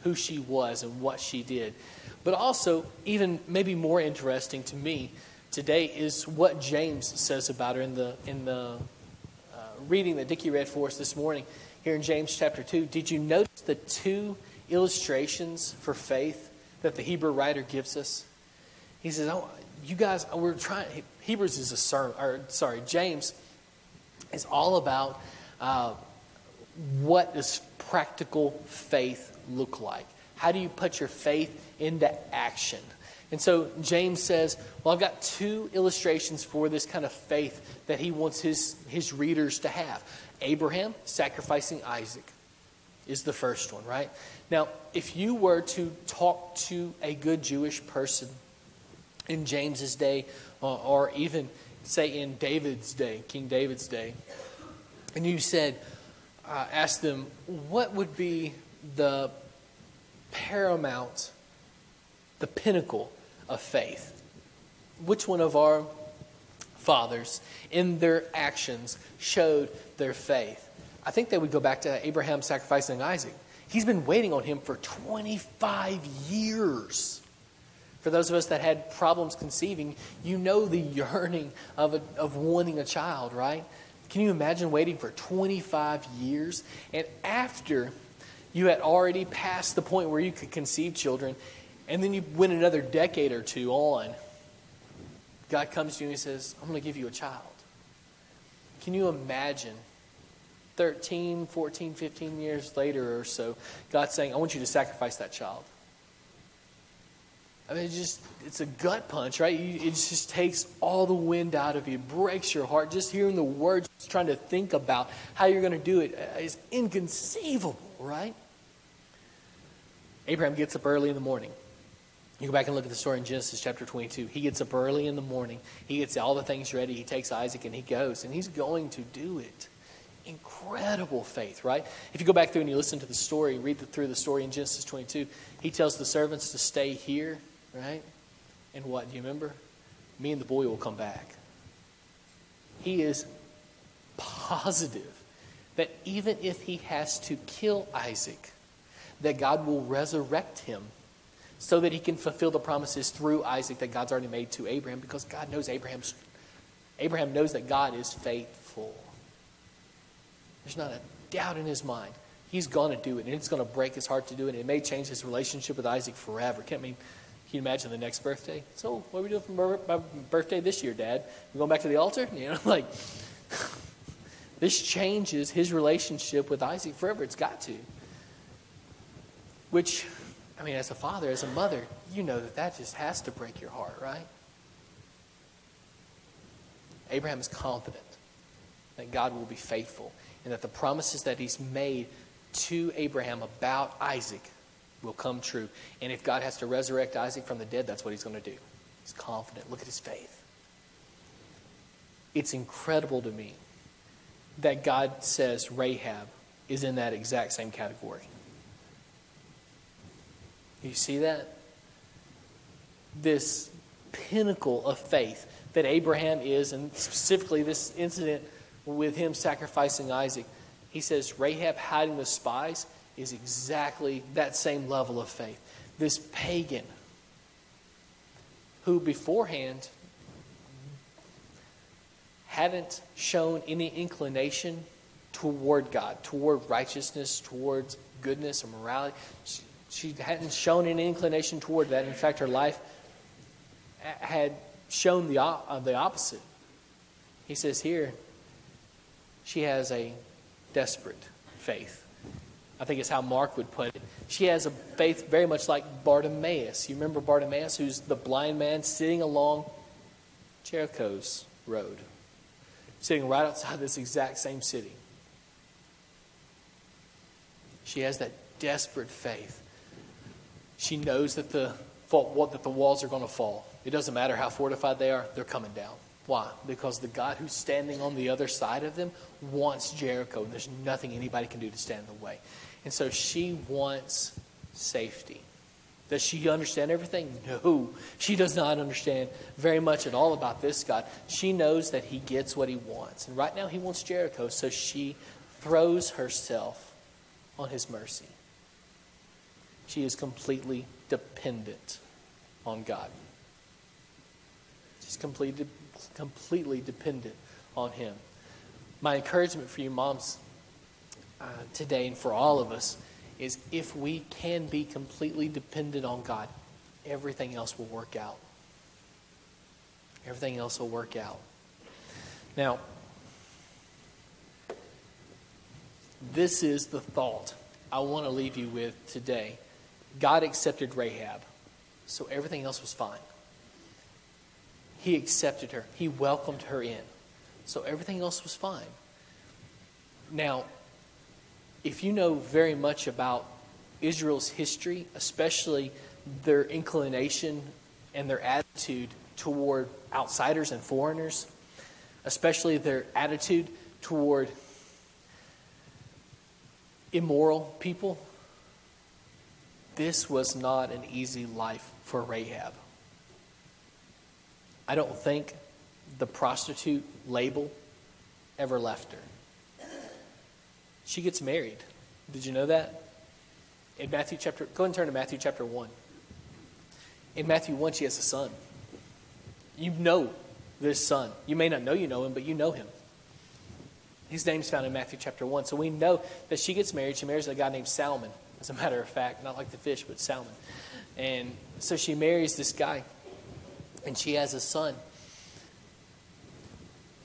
who she was and what she did. But also, even maybe more interesting to me today is what James says about her in the, in the uh, reading that Dickie read for us this morning. Here in James chapter two, did you notice the two illustrations for faith that the Hebrew writer gives us? He says, oh, you guys, we're trying, Hebrews is a sermon, or sorry, James is all about uh, what does practical faith look like? How do you put your faith into action? And so James says, well, I've got two illustrations for this kind of faith that he wants his, his readers to have. Abraham sacrificing Isaac is the first one, right? Now, if you were to talk to a good Jewish person in James's day, uh, or even, say, in David's day, King David's day, and you said, uh, ask them, what would be the paramount, the pinnacle of faith? Which one of our fathers in their actions showed their faith? I think they would go back to Abraham sacrificing Isaac. He's been waiting on him for twenty-five years. For those of us that had problems conceiving, you know the yearning of, a, of wanting a child, right? Can you imagine waiting for twenty-five years? And after you had already passed the point where you could conceive children, and then you went another decade or two on, God comes to you and he says, I'm going to give you a child. Can you imagine thirteen, fourteen, fifteen years later or so, God saying, I want you to sacrifice that child? I mean, it's just, it's a gut punch, right? You, it just takes all the wind out of you. It breaks your heart. Just hearing the words, just trying to think about how you're going to do it is inconceivable, right? Abraham gets up early in the morning. You go back and look at the story in Genesis chapter twenty-two. He gets up early in the morning. He gets all the things ready. He takes Isaac and he goes. And he's going to do it. Incredible faith, right? If you go back through and you listen to the story, read the, through the story in Genesis twenty-two, he tells the servants to stay here, right? And what, do you remember? Me and the boy will come back. He is positive that even if he has to kill Isaac, that God will resurrect him so that he can fulfill the promises through Isaac that God's already made to Abraham, because God knows Abraham's, Abraham knows that God is faithful. There's not a doubt in his mind. He's going to do it, and it's going to break his heart to do it, and it may change his relationship with Isaac forever. Can't mean, can you imagine the next birthday? So, what are we doing for my birthday this year, Dad? We're going back to the altar? You know, like, this changes his relationship with Isaac forever. It's got to. Which, I mean, as a father, as a mother, you know that that just has to break your heart, right? Abraham is confident that God will be faithful, and that the promises that he's made to Abraham about Isaac will come true. And if God has to resurrect Isaac from the dead, that's what he's going to do. He's confident. Look at his faith. It's incredible to me that God says Rahab is in that exact same category. You see that? This pinnacle of faith that Abraham is, and specifically this incident with him sacrificing Isaac, he says Rahab hiding the spies is exactly that same level of faith. This pagan who beforehand hadn't shown any inclination toward God, toward righteousness, towards goodness or morality. She, she hadn't shown any inclination toward that. In fact, her life had shown the, uh, the opposite. He says here, she has a desperate faith. I think it's how Mark would put it. She has a faith very much like Bartimaeus. You remember Bartimaeus, who's the blind man sitting along Jericho's road, sitting right outside this exact same city. She has that desperate faith. She knows that the that the walls are going to fall. It doesn't matter how fortified they are, they're coming down. Why? Because the God who's standing on the other side of them wants Jericho. There's nothing anybody can do to stand in the way. And so she wants safety. Does she understand everything? No. She does not understand very much at all about this God. She knows that he gets what he wants. And right now he wants Jericho, so she throws herself on his mercy. She is completely dependent on God. She's completely completely dependent on him. My encouragement for you moms uh, today and for all of us is if we can be completely dependent on God, everything else will work out. Everything else will work out. Now, this is the thought I want to leave you with today. God accepted Rahab, so everything else was fine. He accepted her. He welcomed her in. So everything else was fine. Now, if you know very much about Israel's history, especially their inclination and their attitude toward outsiders and foreigners, especially their attitude toward immoral people, this was not an easy life for Rahab. I don't think the prostitute label ever left her. She gets married. Did you know that? In Matthew chapter, go and turn to Matthew chapter one. In Matthew one, she has a son. You know this son. You may not know you know him, but you know him. His name's found in Matthew chapter one. So we know that she gets married. She marries a guy named Salmon, as a matter of fact. Not like the fish, but Salmon. And so she marries this guy. And she has a son.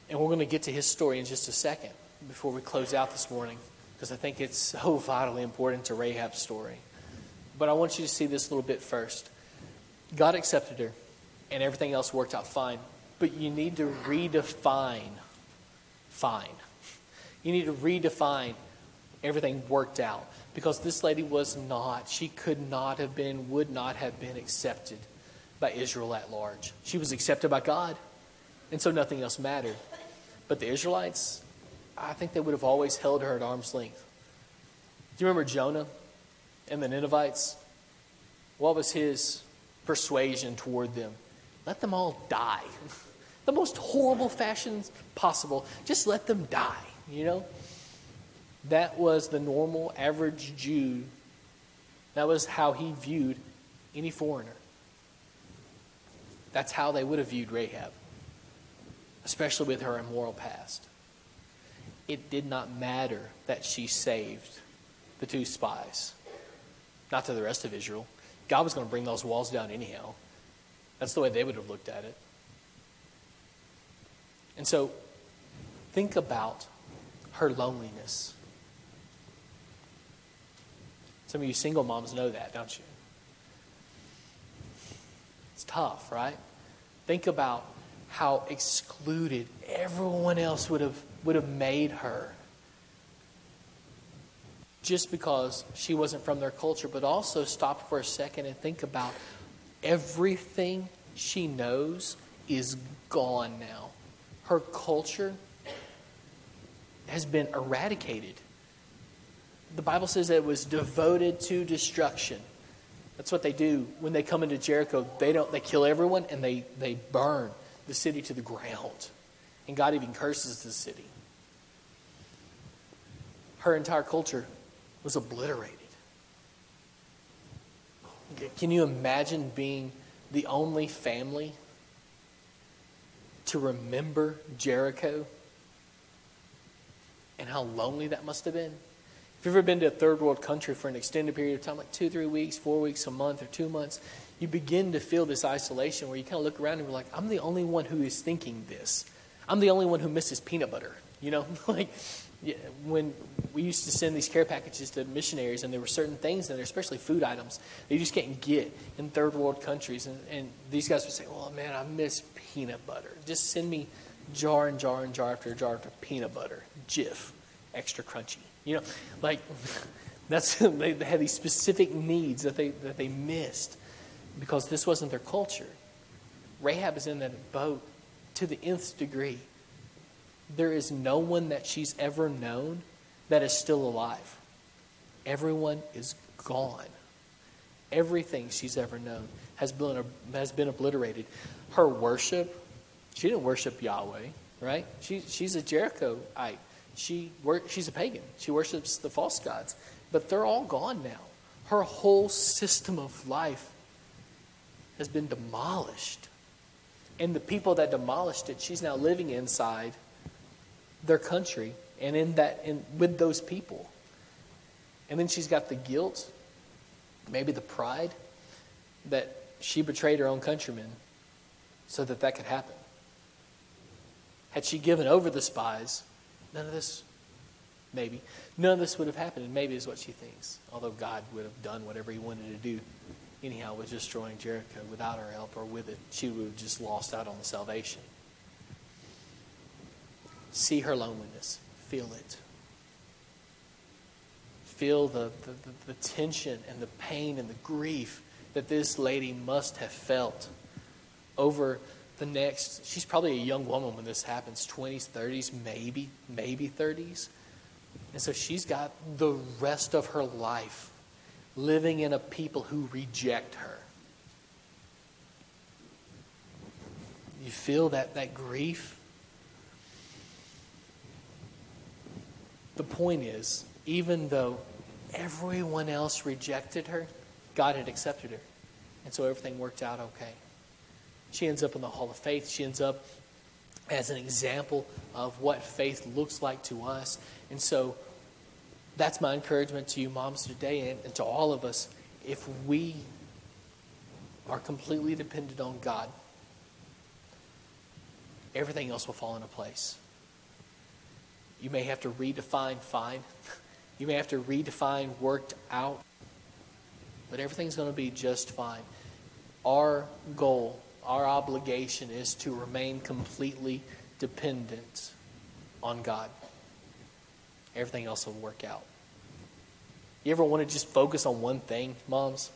And we're going to get to his story in just a second before we close out this morning, because I think it's so vitally important to Rahab's story. But I want you to see this little bit first. God accepted her, and everything else worked out fine. But you need to redefine fine. You need to redefine everything worked out, because this lady was not, she could not have been, would not have been accepted by Israel at large. She was accepted by God, and so nothing else mattered. But the Israelites, I think they would have always held her at arm's length. Do you remember Jonah and the Ninevites? What was his persuasion toward them? Let them all die. The most horrible fashion possible. Just let them die, you know? That was the normal average Jew. That was how he viewed any foreigner. That's how they would have viewed Rahab, especially with her immoral past. It did not matter that she saved the two spies, not to the rest of Israel. God was going to bring those walls down anyhow. That's the way they would have looked at it. And so think about her loneliness. Some of you single moms know that, don't you? It's tough, right? Think about how excluded everyone else would have would have made her just because she wasn't from their culture. But also stop for a second and think about everything she knows is gone now. Her culture has been eradicated. The Bible says that it was devoted to destruction. That's what they do when they come into Jericho. They don't. They kill everyone and they, they burn the city to the ground. And God even curses the city. Her entire culture was obliterated. Can you imagine being the only family to remember Jericho and how lonely that must have been. If you've ever been to a third world country for an extended period of time, like two, three weeks, four weeks, a month, or two months, you begin to feel this isolation where you kind of look around and you're like, I'm the only one who is thinking this. I'm the only one who misses peanut butter. You know, like yeah, when we used to send these care packages to missionaries, and there were certain things in there, especially food items, that you just can't get in third world countries. And, and these guys would say, well, man, I miss peanut butter. Just send me jar and jar and jar after jar after peanut butter, Jif, extra crunchy. You know, like that's they, they had these specific needs that they that they missed because this wasn't their culture. Rahab is in that boat to the nth degree. There is no one that she's ever known that is still alive. Everyone is gone. Everything she's ever known has been has been obliterated. Her worship, she didn't worship Yahweh, right? She she's a Jerichoite. She she's a pagan. She worships the false gods. But they're all gone now. Her whole system of life has been demolished. And the people that demolished it, she's now living inside their country and in that in with those people. And then she's got the guilt, maybe the pride, that she betrayed her own countrymen so that that could happen. Had she given over the spies, None of this, maybe, none of this would have happened, and maybe is what she thinks. Although God would have done whatever he wanted to do, anyhow, with destroying Jericho without her help or with it, she would have just lost out on the salvation. See her loneliness. Feel it. Feel the, the, the, the tension and the pain and the grief that this lady must have felt over the next, she's probably a young woman when this happens, twenties, thirties, maybe, maybe thirties. And so she's got the rest of her life living in a people who reject her. You feel that, that grief? The point is, even though everyone else rejected her, God had accepted her. And so everything worked out okay. She ends up in the Hall of Faith. She ends up as an example of what faith looks like to us. And so that's my encouragement to you moms today and, and to all of us. If we are completely dependent on God, everything else will fall into place. You may have to redefine fine. You may have to redefine worked out. But everything's going to be just fine. Our goal, our obligation is to remain completely dependent on God. Everything else will work out. You ever want to just focus on one thing, moms?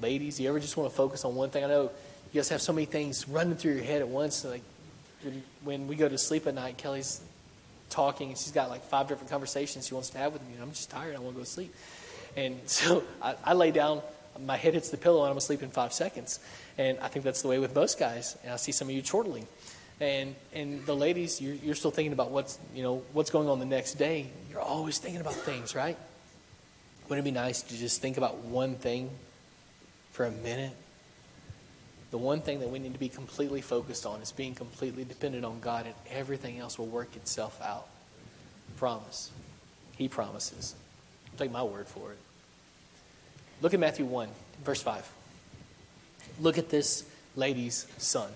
Ladies, you ever just want to focus on one thing? I know you guys have so many things running through your head at once. Like when we go to sleep at night, Kelly's talking, and she's got like five different conversations she wants to have with me. And I'm just tired. I want to go to sleep. And so I, I lay down. My head hits the pillow and I'm asleep in five seconds. And I think that's the way with most guys. And I see some of you chortling. And and the ladies, you're, you're still thinking about what's, you know, what's going on the next day. You're always thinking about things, right? Wouldn't it be nice to just think about one thing for a minute? The one thing that we need to be completely focused on is being completely dependent on God, and everything else will work itself out. Promise. He promises. Take my word for it. Look at Matthew one, verse five. Look at this lady's son.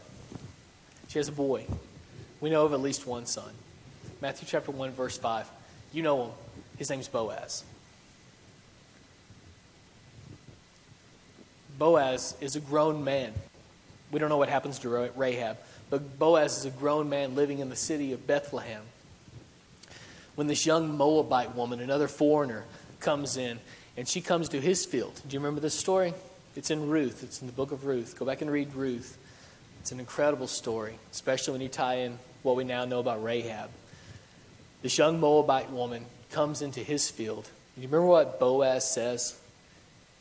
She has a boy. We know of at least one son. Matthew chapter one, verse five. You know him. His name's Boaz. Boaz is a grown man. We don't know what happens to Rahab, but Boaz is a grown man living in the city of Bethlehem. When this young Moabite woman, another foreigner, comes in, and she comes to his field. Do you remember this story? It's in Ruth. It's in the book of Ruth. Go back and read Ruth. It's an incredible story, especially when you tie in what we now know about Rahab. This young Moabite woman comes into his field. Do you remember what Boaz says?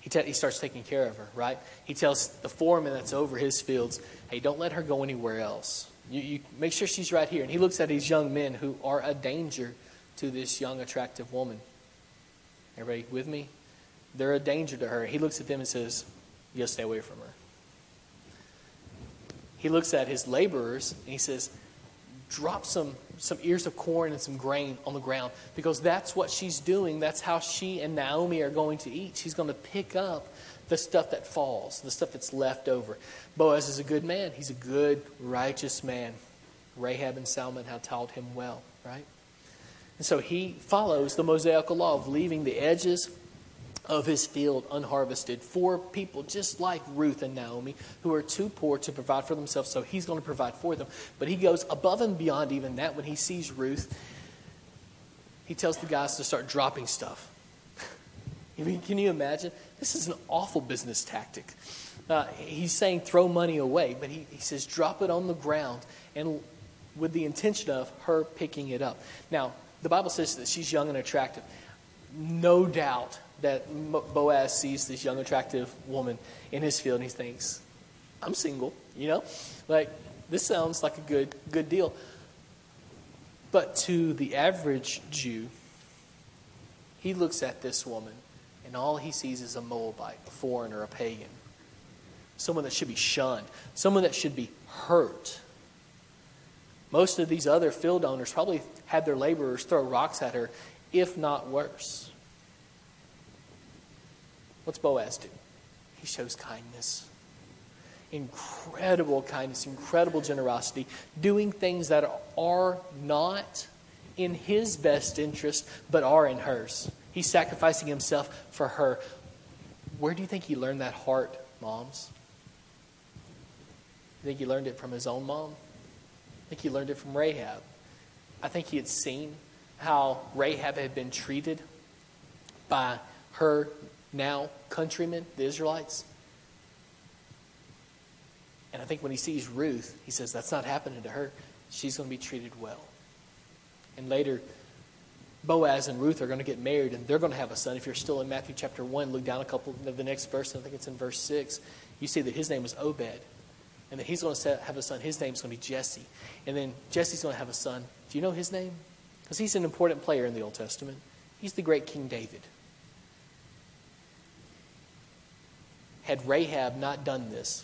He, te- he starts taking care of her, right? He tells the foreman that's over his fields, hey, don't let her go anywhere else. You, you make sure she's right here. And he looks at these young men who are a danger to this young, attractive woman. Everybody with me? They're a danger to her. He looks at them and says, you gotta stay away from her. he looks at his laborers and he says, drop some, some ears of corn and some grain on the ground, because that's what she's doing. That's how she and Naomi are going to eat. She's going to pick up the stuff that falls, the stuff that's left over. Boaz is a good man. He's a good, righteous man. Rahab and Salmon had taught him well, right? And so he follows the Mosaical law of leaving the edges of his field unharvested for people just like Ruth and Naomi, who are too poor to provide for themselves, so he's going to provide for them. But he goes above and beyond even that. When he sees Ruth, he tells the guys to start dropping stuff. I mean, can you imagine? This is an awful business tactic. Uh, he's saying throw money away, but he, he says drop it on the ground, and with the intention of her picking it up. Now, the Bible says that she's young and attractive. No doubt that Boaz sees this young, attractive woman in his field, and he thinks, I'm single, you know? Like, this sounds like a good good deal. But to the average Jew, he looks at this woman, and all he sees is a Moabite, a foreigner, a pagan, someone that should be shunned, someone that should be hurt. Most of these other field owners probably had their laborers throw rocks at her, if not worse. What's Boaz do? He shows kindness. Incredible kindness, incredible generosity, doing things that are not in his best interest, but are in hers. He's sacrificing himself for her. Where do you think he learned that heart, moms? You think he learned it from his own mom? I think he learned it from Rahab. I think he had seen how Rahab had been treated by her now countrymen, the Israelites. And I think when he sees Ruth, he says, that's not happening to her. She's going to be treated well. And later, Boaz and Ruth are going to get married, and they're going to have a son. If you're still in Matthew chapter one, look down a couple of the next verse, and I think it's in verse six. You see that his name is Obed, and that he's going to have a son. His name's going to be Jesse. And then Jesse's going to have a son. Do you know his name? Because he's an important player in the Old Testament. He's the great King David. Had Rahab not done this,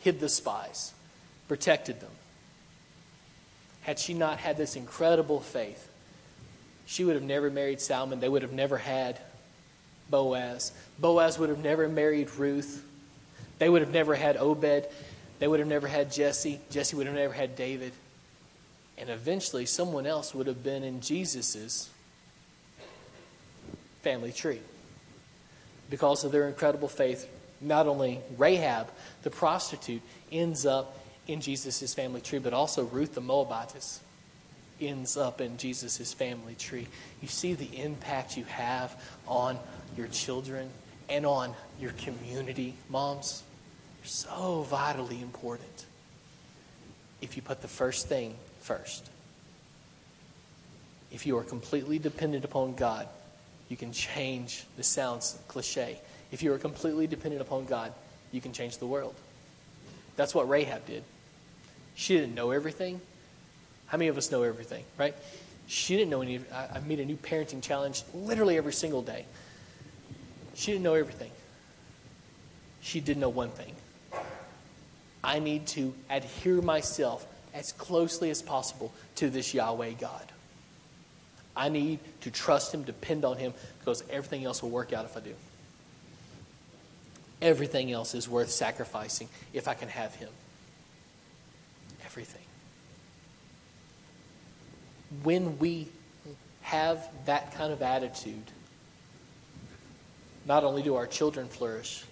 hid the spies, protected them, had she not had this incredible faith, she would have never married Salmon. They would have never had Boaz. Boaz would have never married Ruth. They would have never had Obed. They would have never had Jesse. Jesse would have never had David. And eventually someone else would have been in Jesus's family tree. Because of their incredible faith, not only Rahab, the prostitute, ends up in Jesus' family tree, but also Ruth the Moabitess ends up in Jesus' family tree. You see the impact you have on your children and on your community, moms. You're so vitally important if you put the first thing first. If you are completely dependent upon God, you can change. This sounds cliche. If you are completely dependent upon God, you can change the world. That's what Rahab did. She didn't know everything. How many of us know everything, right? She didn't know any. I, I meet a new parenting challenge literally every single day. She didn't know everything. She did know one thing. I need to adhere myself as closely as possible to this Yahweh God. I need to trust him, depend on him, because everything else will work out if I do. Everything else is worth sacrificing if I can have him. Everything. When we have that kind of attitude, not only do our children flourish,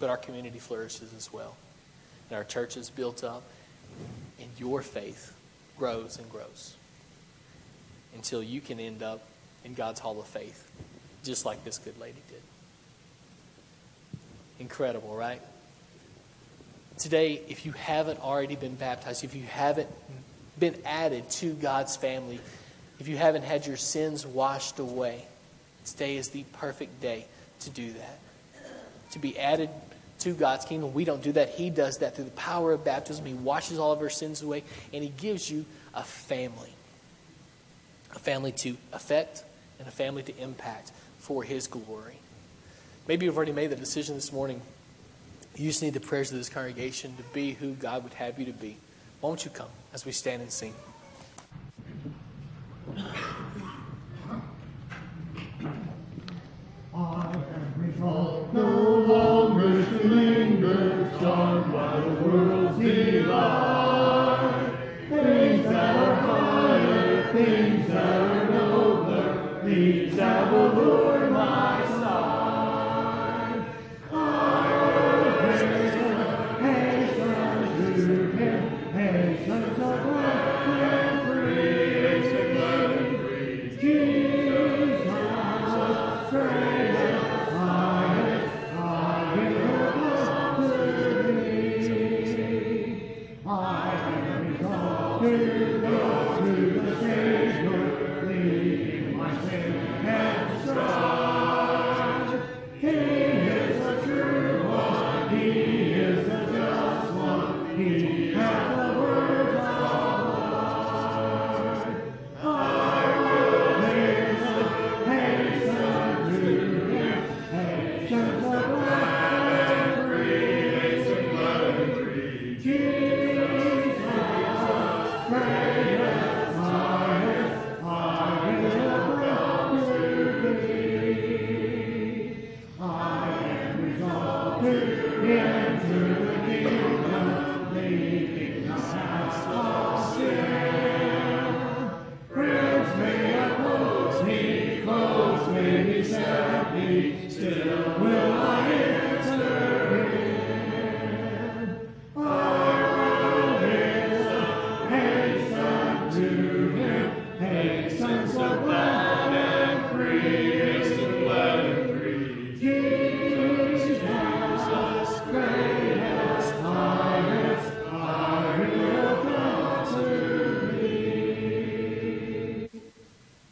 but our community flourishes as well. And our church is built up, and your faith grows and grows. Until you can end up in God's hall of faith, just like this good lady did. Incredible, right? Today, if you haven't already been baptized, if you haven't been added to God's family, if you haven't had your sins washed away, today is the perfect day to do that. To be added to God's kingdom. We don't do that. He does that through the power of baptism. He washes all of our sins away, and he gives you a family. A family to affect and a family to impact for his glory. Maybe you've already made the decision this morning You just need the prayers of this congregation to be who God would have you to be. Won't you come as we stand and sing? I am resolved no longer to linger, charmed by the world's delight. Things that are higher, things that are nobler, these that will lure my sight. I will hasten, hasten to Him, hasten to God and free. Jesus, praise.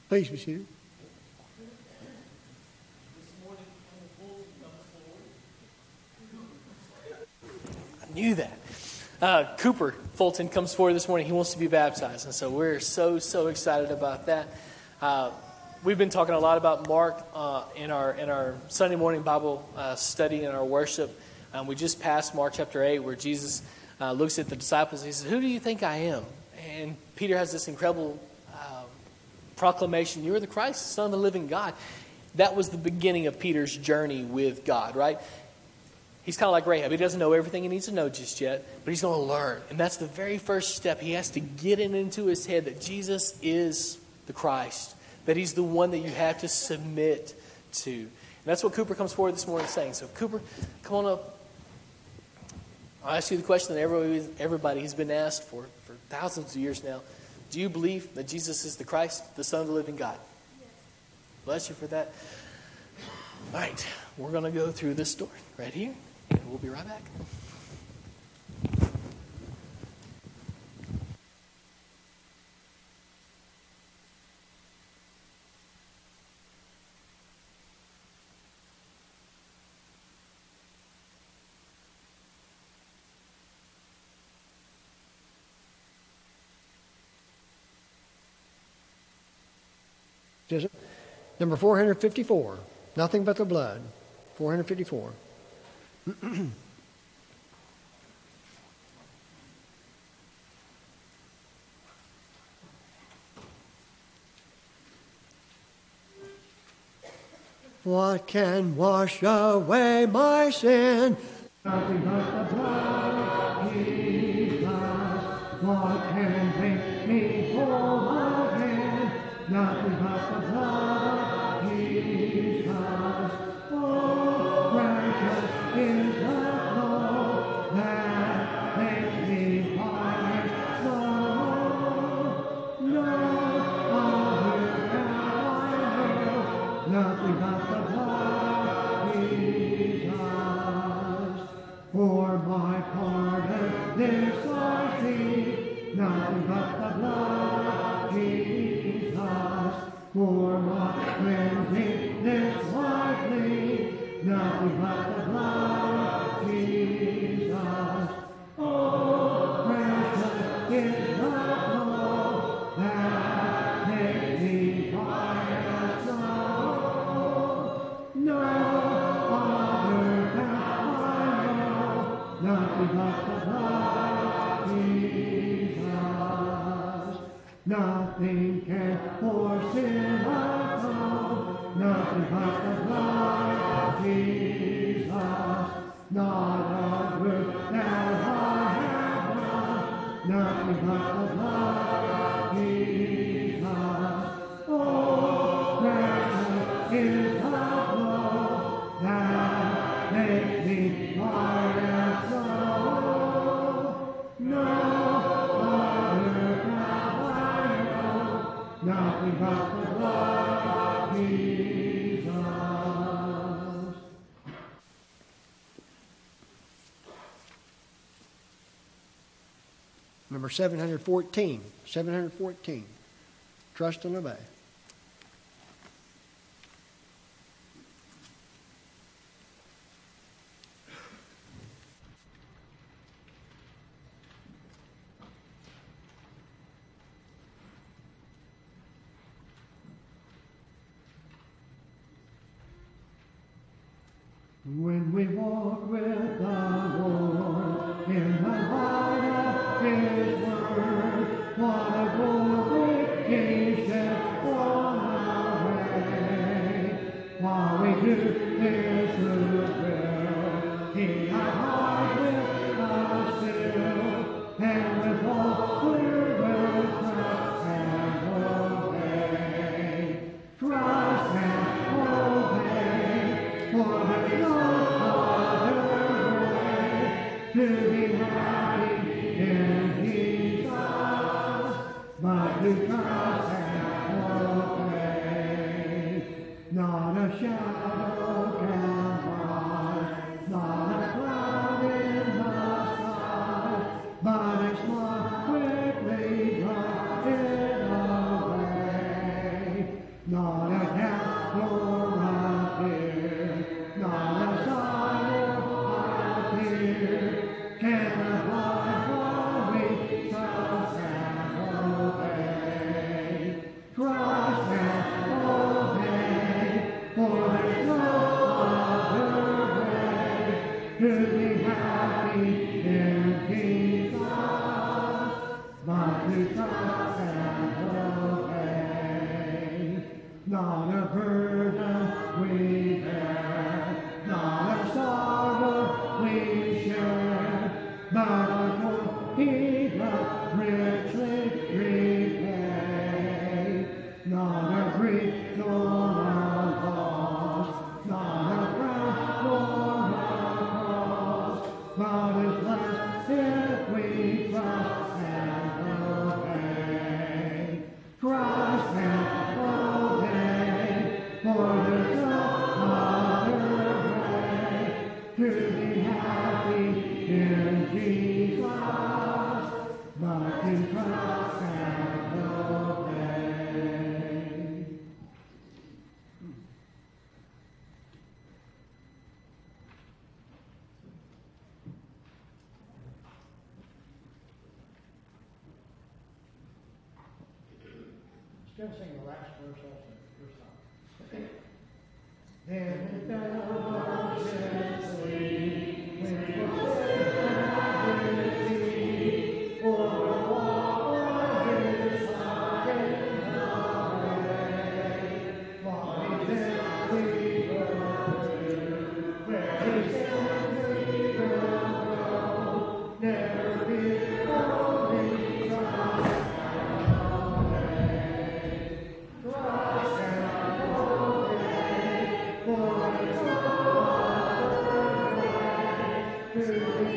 Please be seated. I knew that. Uh, Cooper Fulton comes forward this morning. He wants to be baptized, and so we're so, so excited about that. Uh, we've been talking a lot about Mark uh, in our in our Sunday morning Bible uh, study and our worship. Um, we just passed Mark chapter eight, where Jesus uh, looks at the disciples and he says, "Who do you think I am?" And Peter has this incredible proclamation, "You are the Christ, the Son of the living God." That was the beginning of Peter's journey with God, right? He's kind of like Rahab. He doesn't know everything he needs to know just yet, but he's going to learn. And that's the very first step. He has to get it into his head that Jesus is the Christ, that he's the one that you have to submit to. And that's what Cooper comes forward this morning saying. So, Cooper, come on up. I'll ask you the question that everybody, everybody has been asked for for thousands of years now. Do you believe that Jesus is the Christ, the Son of the living God? Yes. Bless you for that. All right, we're going to go through this door right here, and we'll be right back. Number four fifty-four, nothing but the blood, four fifty-four. What can wash away my sin? Nothing but the blood of Jesus. What can make me whole again? Nothing but the blood of Jesus, oh, precious is the blood that makes me white as snow. No other can I know, nothing but the blood of Jesus. For my pardon, this I see, nothing but the blood of Jesus. For my Nothing can force him at all. Nothing but the blood of Jesus. Not a word that I have done. Nothing but the blood of Jesus. Oh, precious is the blood that makes me white as snow. No. Nothing but the blood of Jesus. Number seven hundred fourteen. seven hundred fourteen. Trust and obey. When we walk with the Lord in the light of His word, what a glorification on our way. While we do His good will, He abides with us still, and with all we will trust and obey. Trust and obey, for there is no other way to be happy in Jesus, but to trust and obey. Not a shadow can hide, not a cloud in the sky, but a spark quickly drives it away. Not a cloud of fear, not a sorrow I fear, can abide for we trust and obey. Trust and obey, for there's no other way to be happy in Jesus, but to trust and obey. Not a burden we not a sorrow we share, but a hope He doth richly repay. Not a grief nor a loss, not a crown nor a cross, but is blessed if we trust and obey. Trust and obey, for there's to be happy in Jesus, but to trust and obey. Still sing the last verse also, the first time. Then the Amen.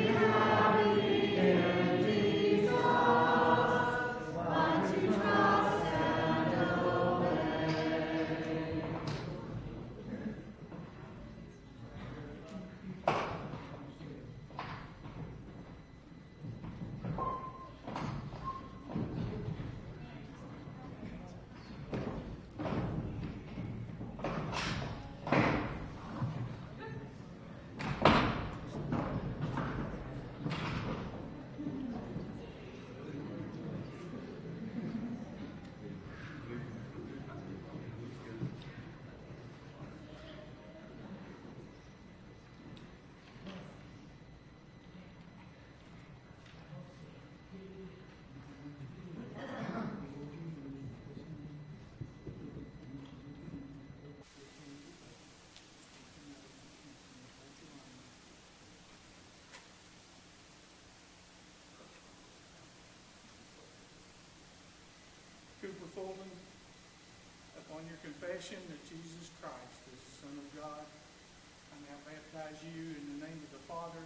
on your confession that Jesus Christ is the Son of God, I now baptize you in the name of the Father,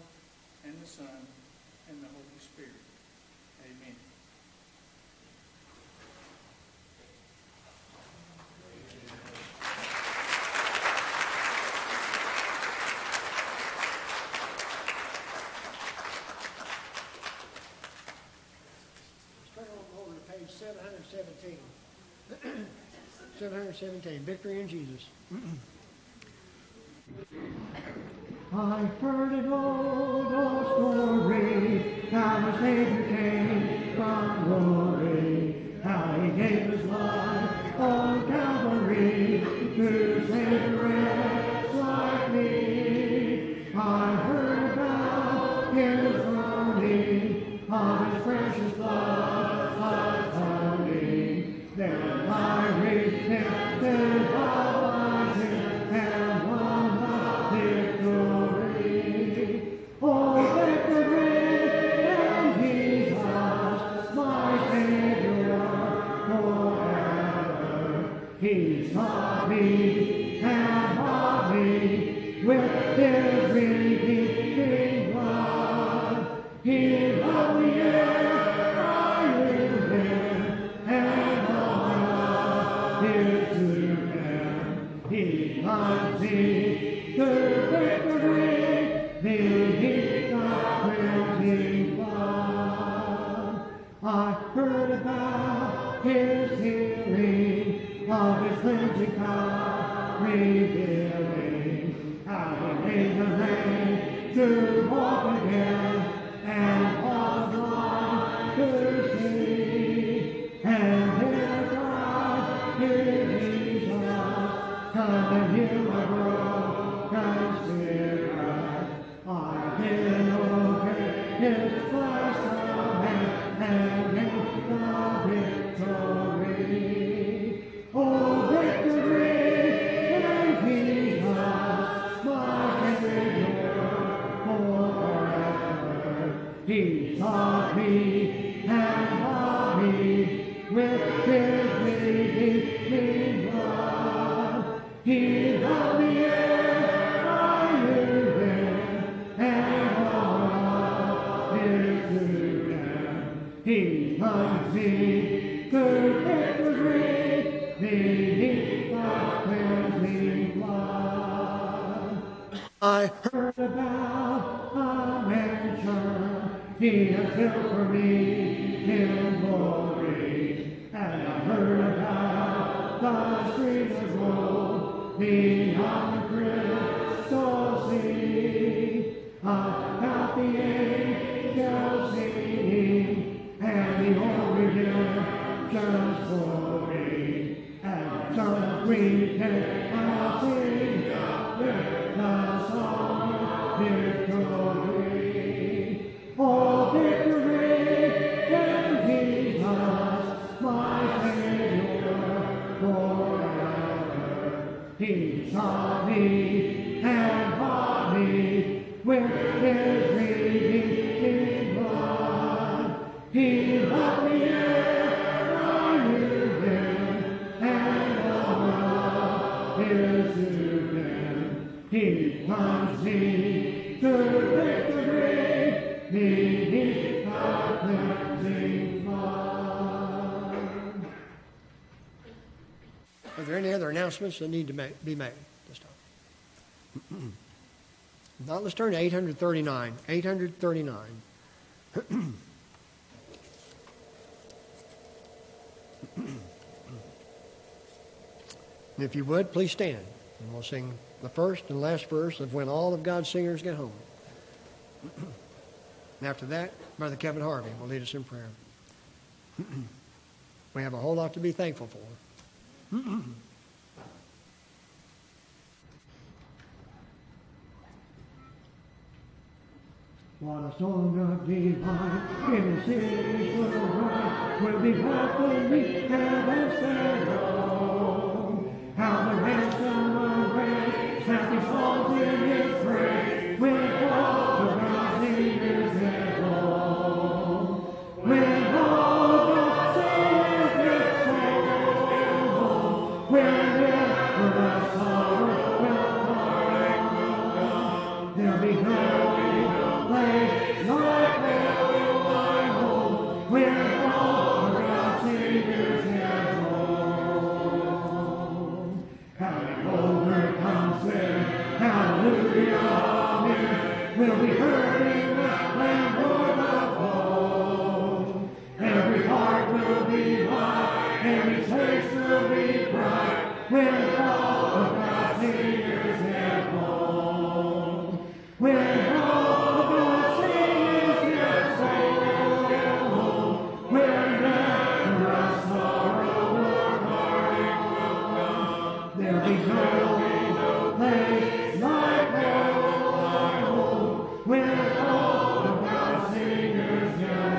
and the Son, and the Holy Spirit. Amen. seven seventeen. seven seventeen. Victory in Jesus. I've heard an old, old story, how the Savior came from glory, how he gave his life on Calvary to save wretches like me. I heard about his glory, of his precious blood, I found me. Then I reached him, then I was him. He's happy and happy with his redeeming blood. He loved me and I lived him, and all I give to him. He loves me to victory, then he's the cleansing blood. I heard about his healing, of his cleansing power revealing, how he made the lame to walk again, and caused the blind to see. And his God, his Jesus, come and heal my broken spirit. I did obey his first command and gained the victory. Oh, victory in Jesus, my Savior, forever. He sought me and loved me with his redeeming blood. He loved me and I knew him, and all love is to him. He loves me through victory. I heard about a measure he has built for me in glory, and I heard about the street of gold beyond the crystal sea, about the angels singing and the old redemption's glory. And so we can all sing the song of victory. Oh, victory in Jesus, my Savior, forever. He saw me and bought me with his redeeming blood. He loved me and I knew him. Is to him. He loves me to victory, beneath the cleansing blood. Are there any other announcements that need to make, be made this time? Now let's turn to eight thirty-nine. eight thirty-nine. And if you would, please stand, and we'll sing the first and last verse of When All of God's Singers Get Home. And after that, Brother Kevin Harvey will lead us in prayer. We have a whole lot to be thankful for. What a song of delight in the cities will rise, will be glad for me and stand home. How the ransom of grace, happy songs in his praise, when all the God's singers get home. When all the singers get home, when When all the God's singers have home, when all the God's singers have home, have home, when never a sorrow or heartache will come, there'll be no place like our home. When all the God's singers have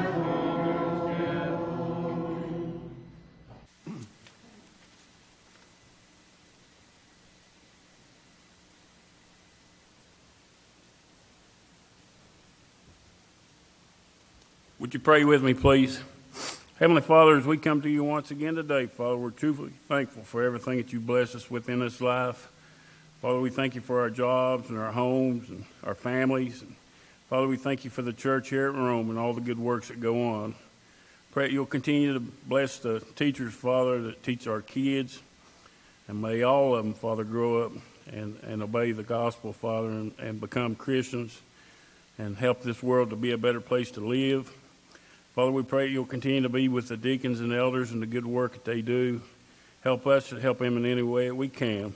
Would you pray with me, please? Heavenly Father, as we come to you once again today, Father, we're truly thankful for everything that you bless us with in this life. Father, we thank you for our jobs and our homes and our families. And Father, we thank you for the church here at Rome and all the good works that go on. Pray that you'll continue to bless the teachers, Father, that teach our kids. And may all of them, Father, grow up and, and obey the gospel, Father, and, and become Christians and help this world to be a better place to live. Father, we pray you'll continue to be with the deacons and elders and the good work that they do. Help us to help them in any way that we can.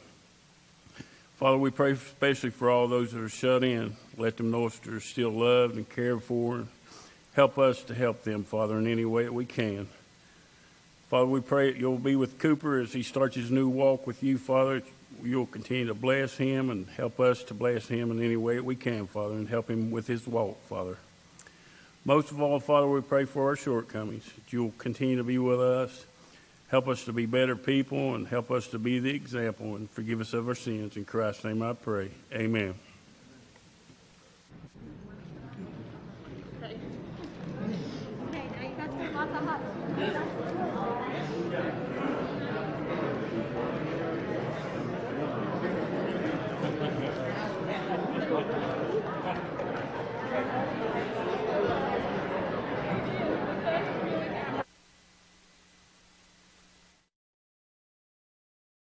Father, we pray especially for all those that are shut in. Let them know that they're still loved and cared for. Help us to help them, Father, in any way that we can. Father, we pray that you'll be with Cooper as he starts his new walk with you, Father. You'll continue to bless him and help us to bless him in any way that we can, Father, and help him with his walk, Father. Most of all, Father, we pray for our shortcomings, that you'll continue to be with us, help us to be better people, and help us to be the example, and forgive us of our sins. In Christ's name I pray, amen.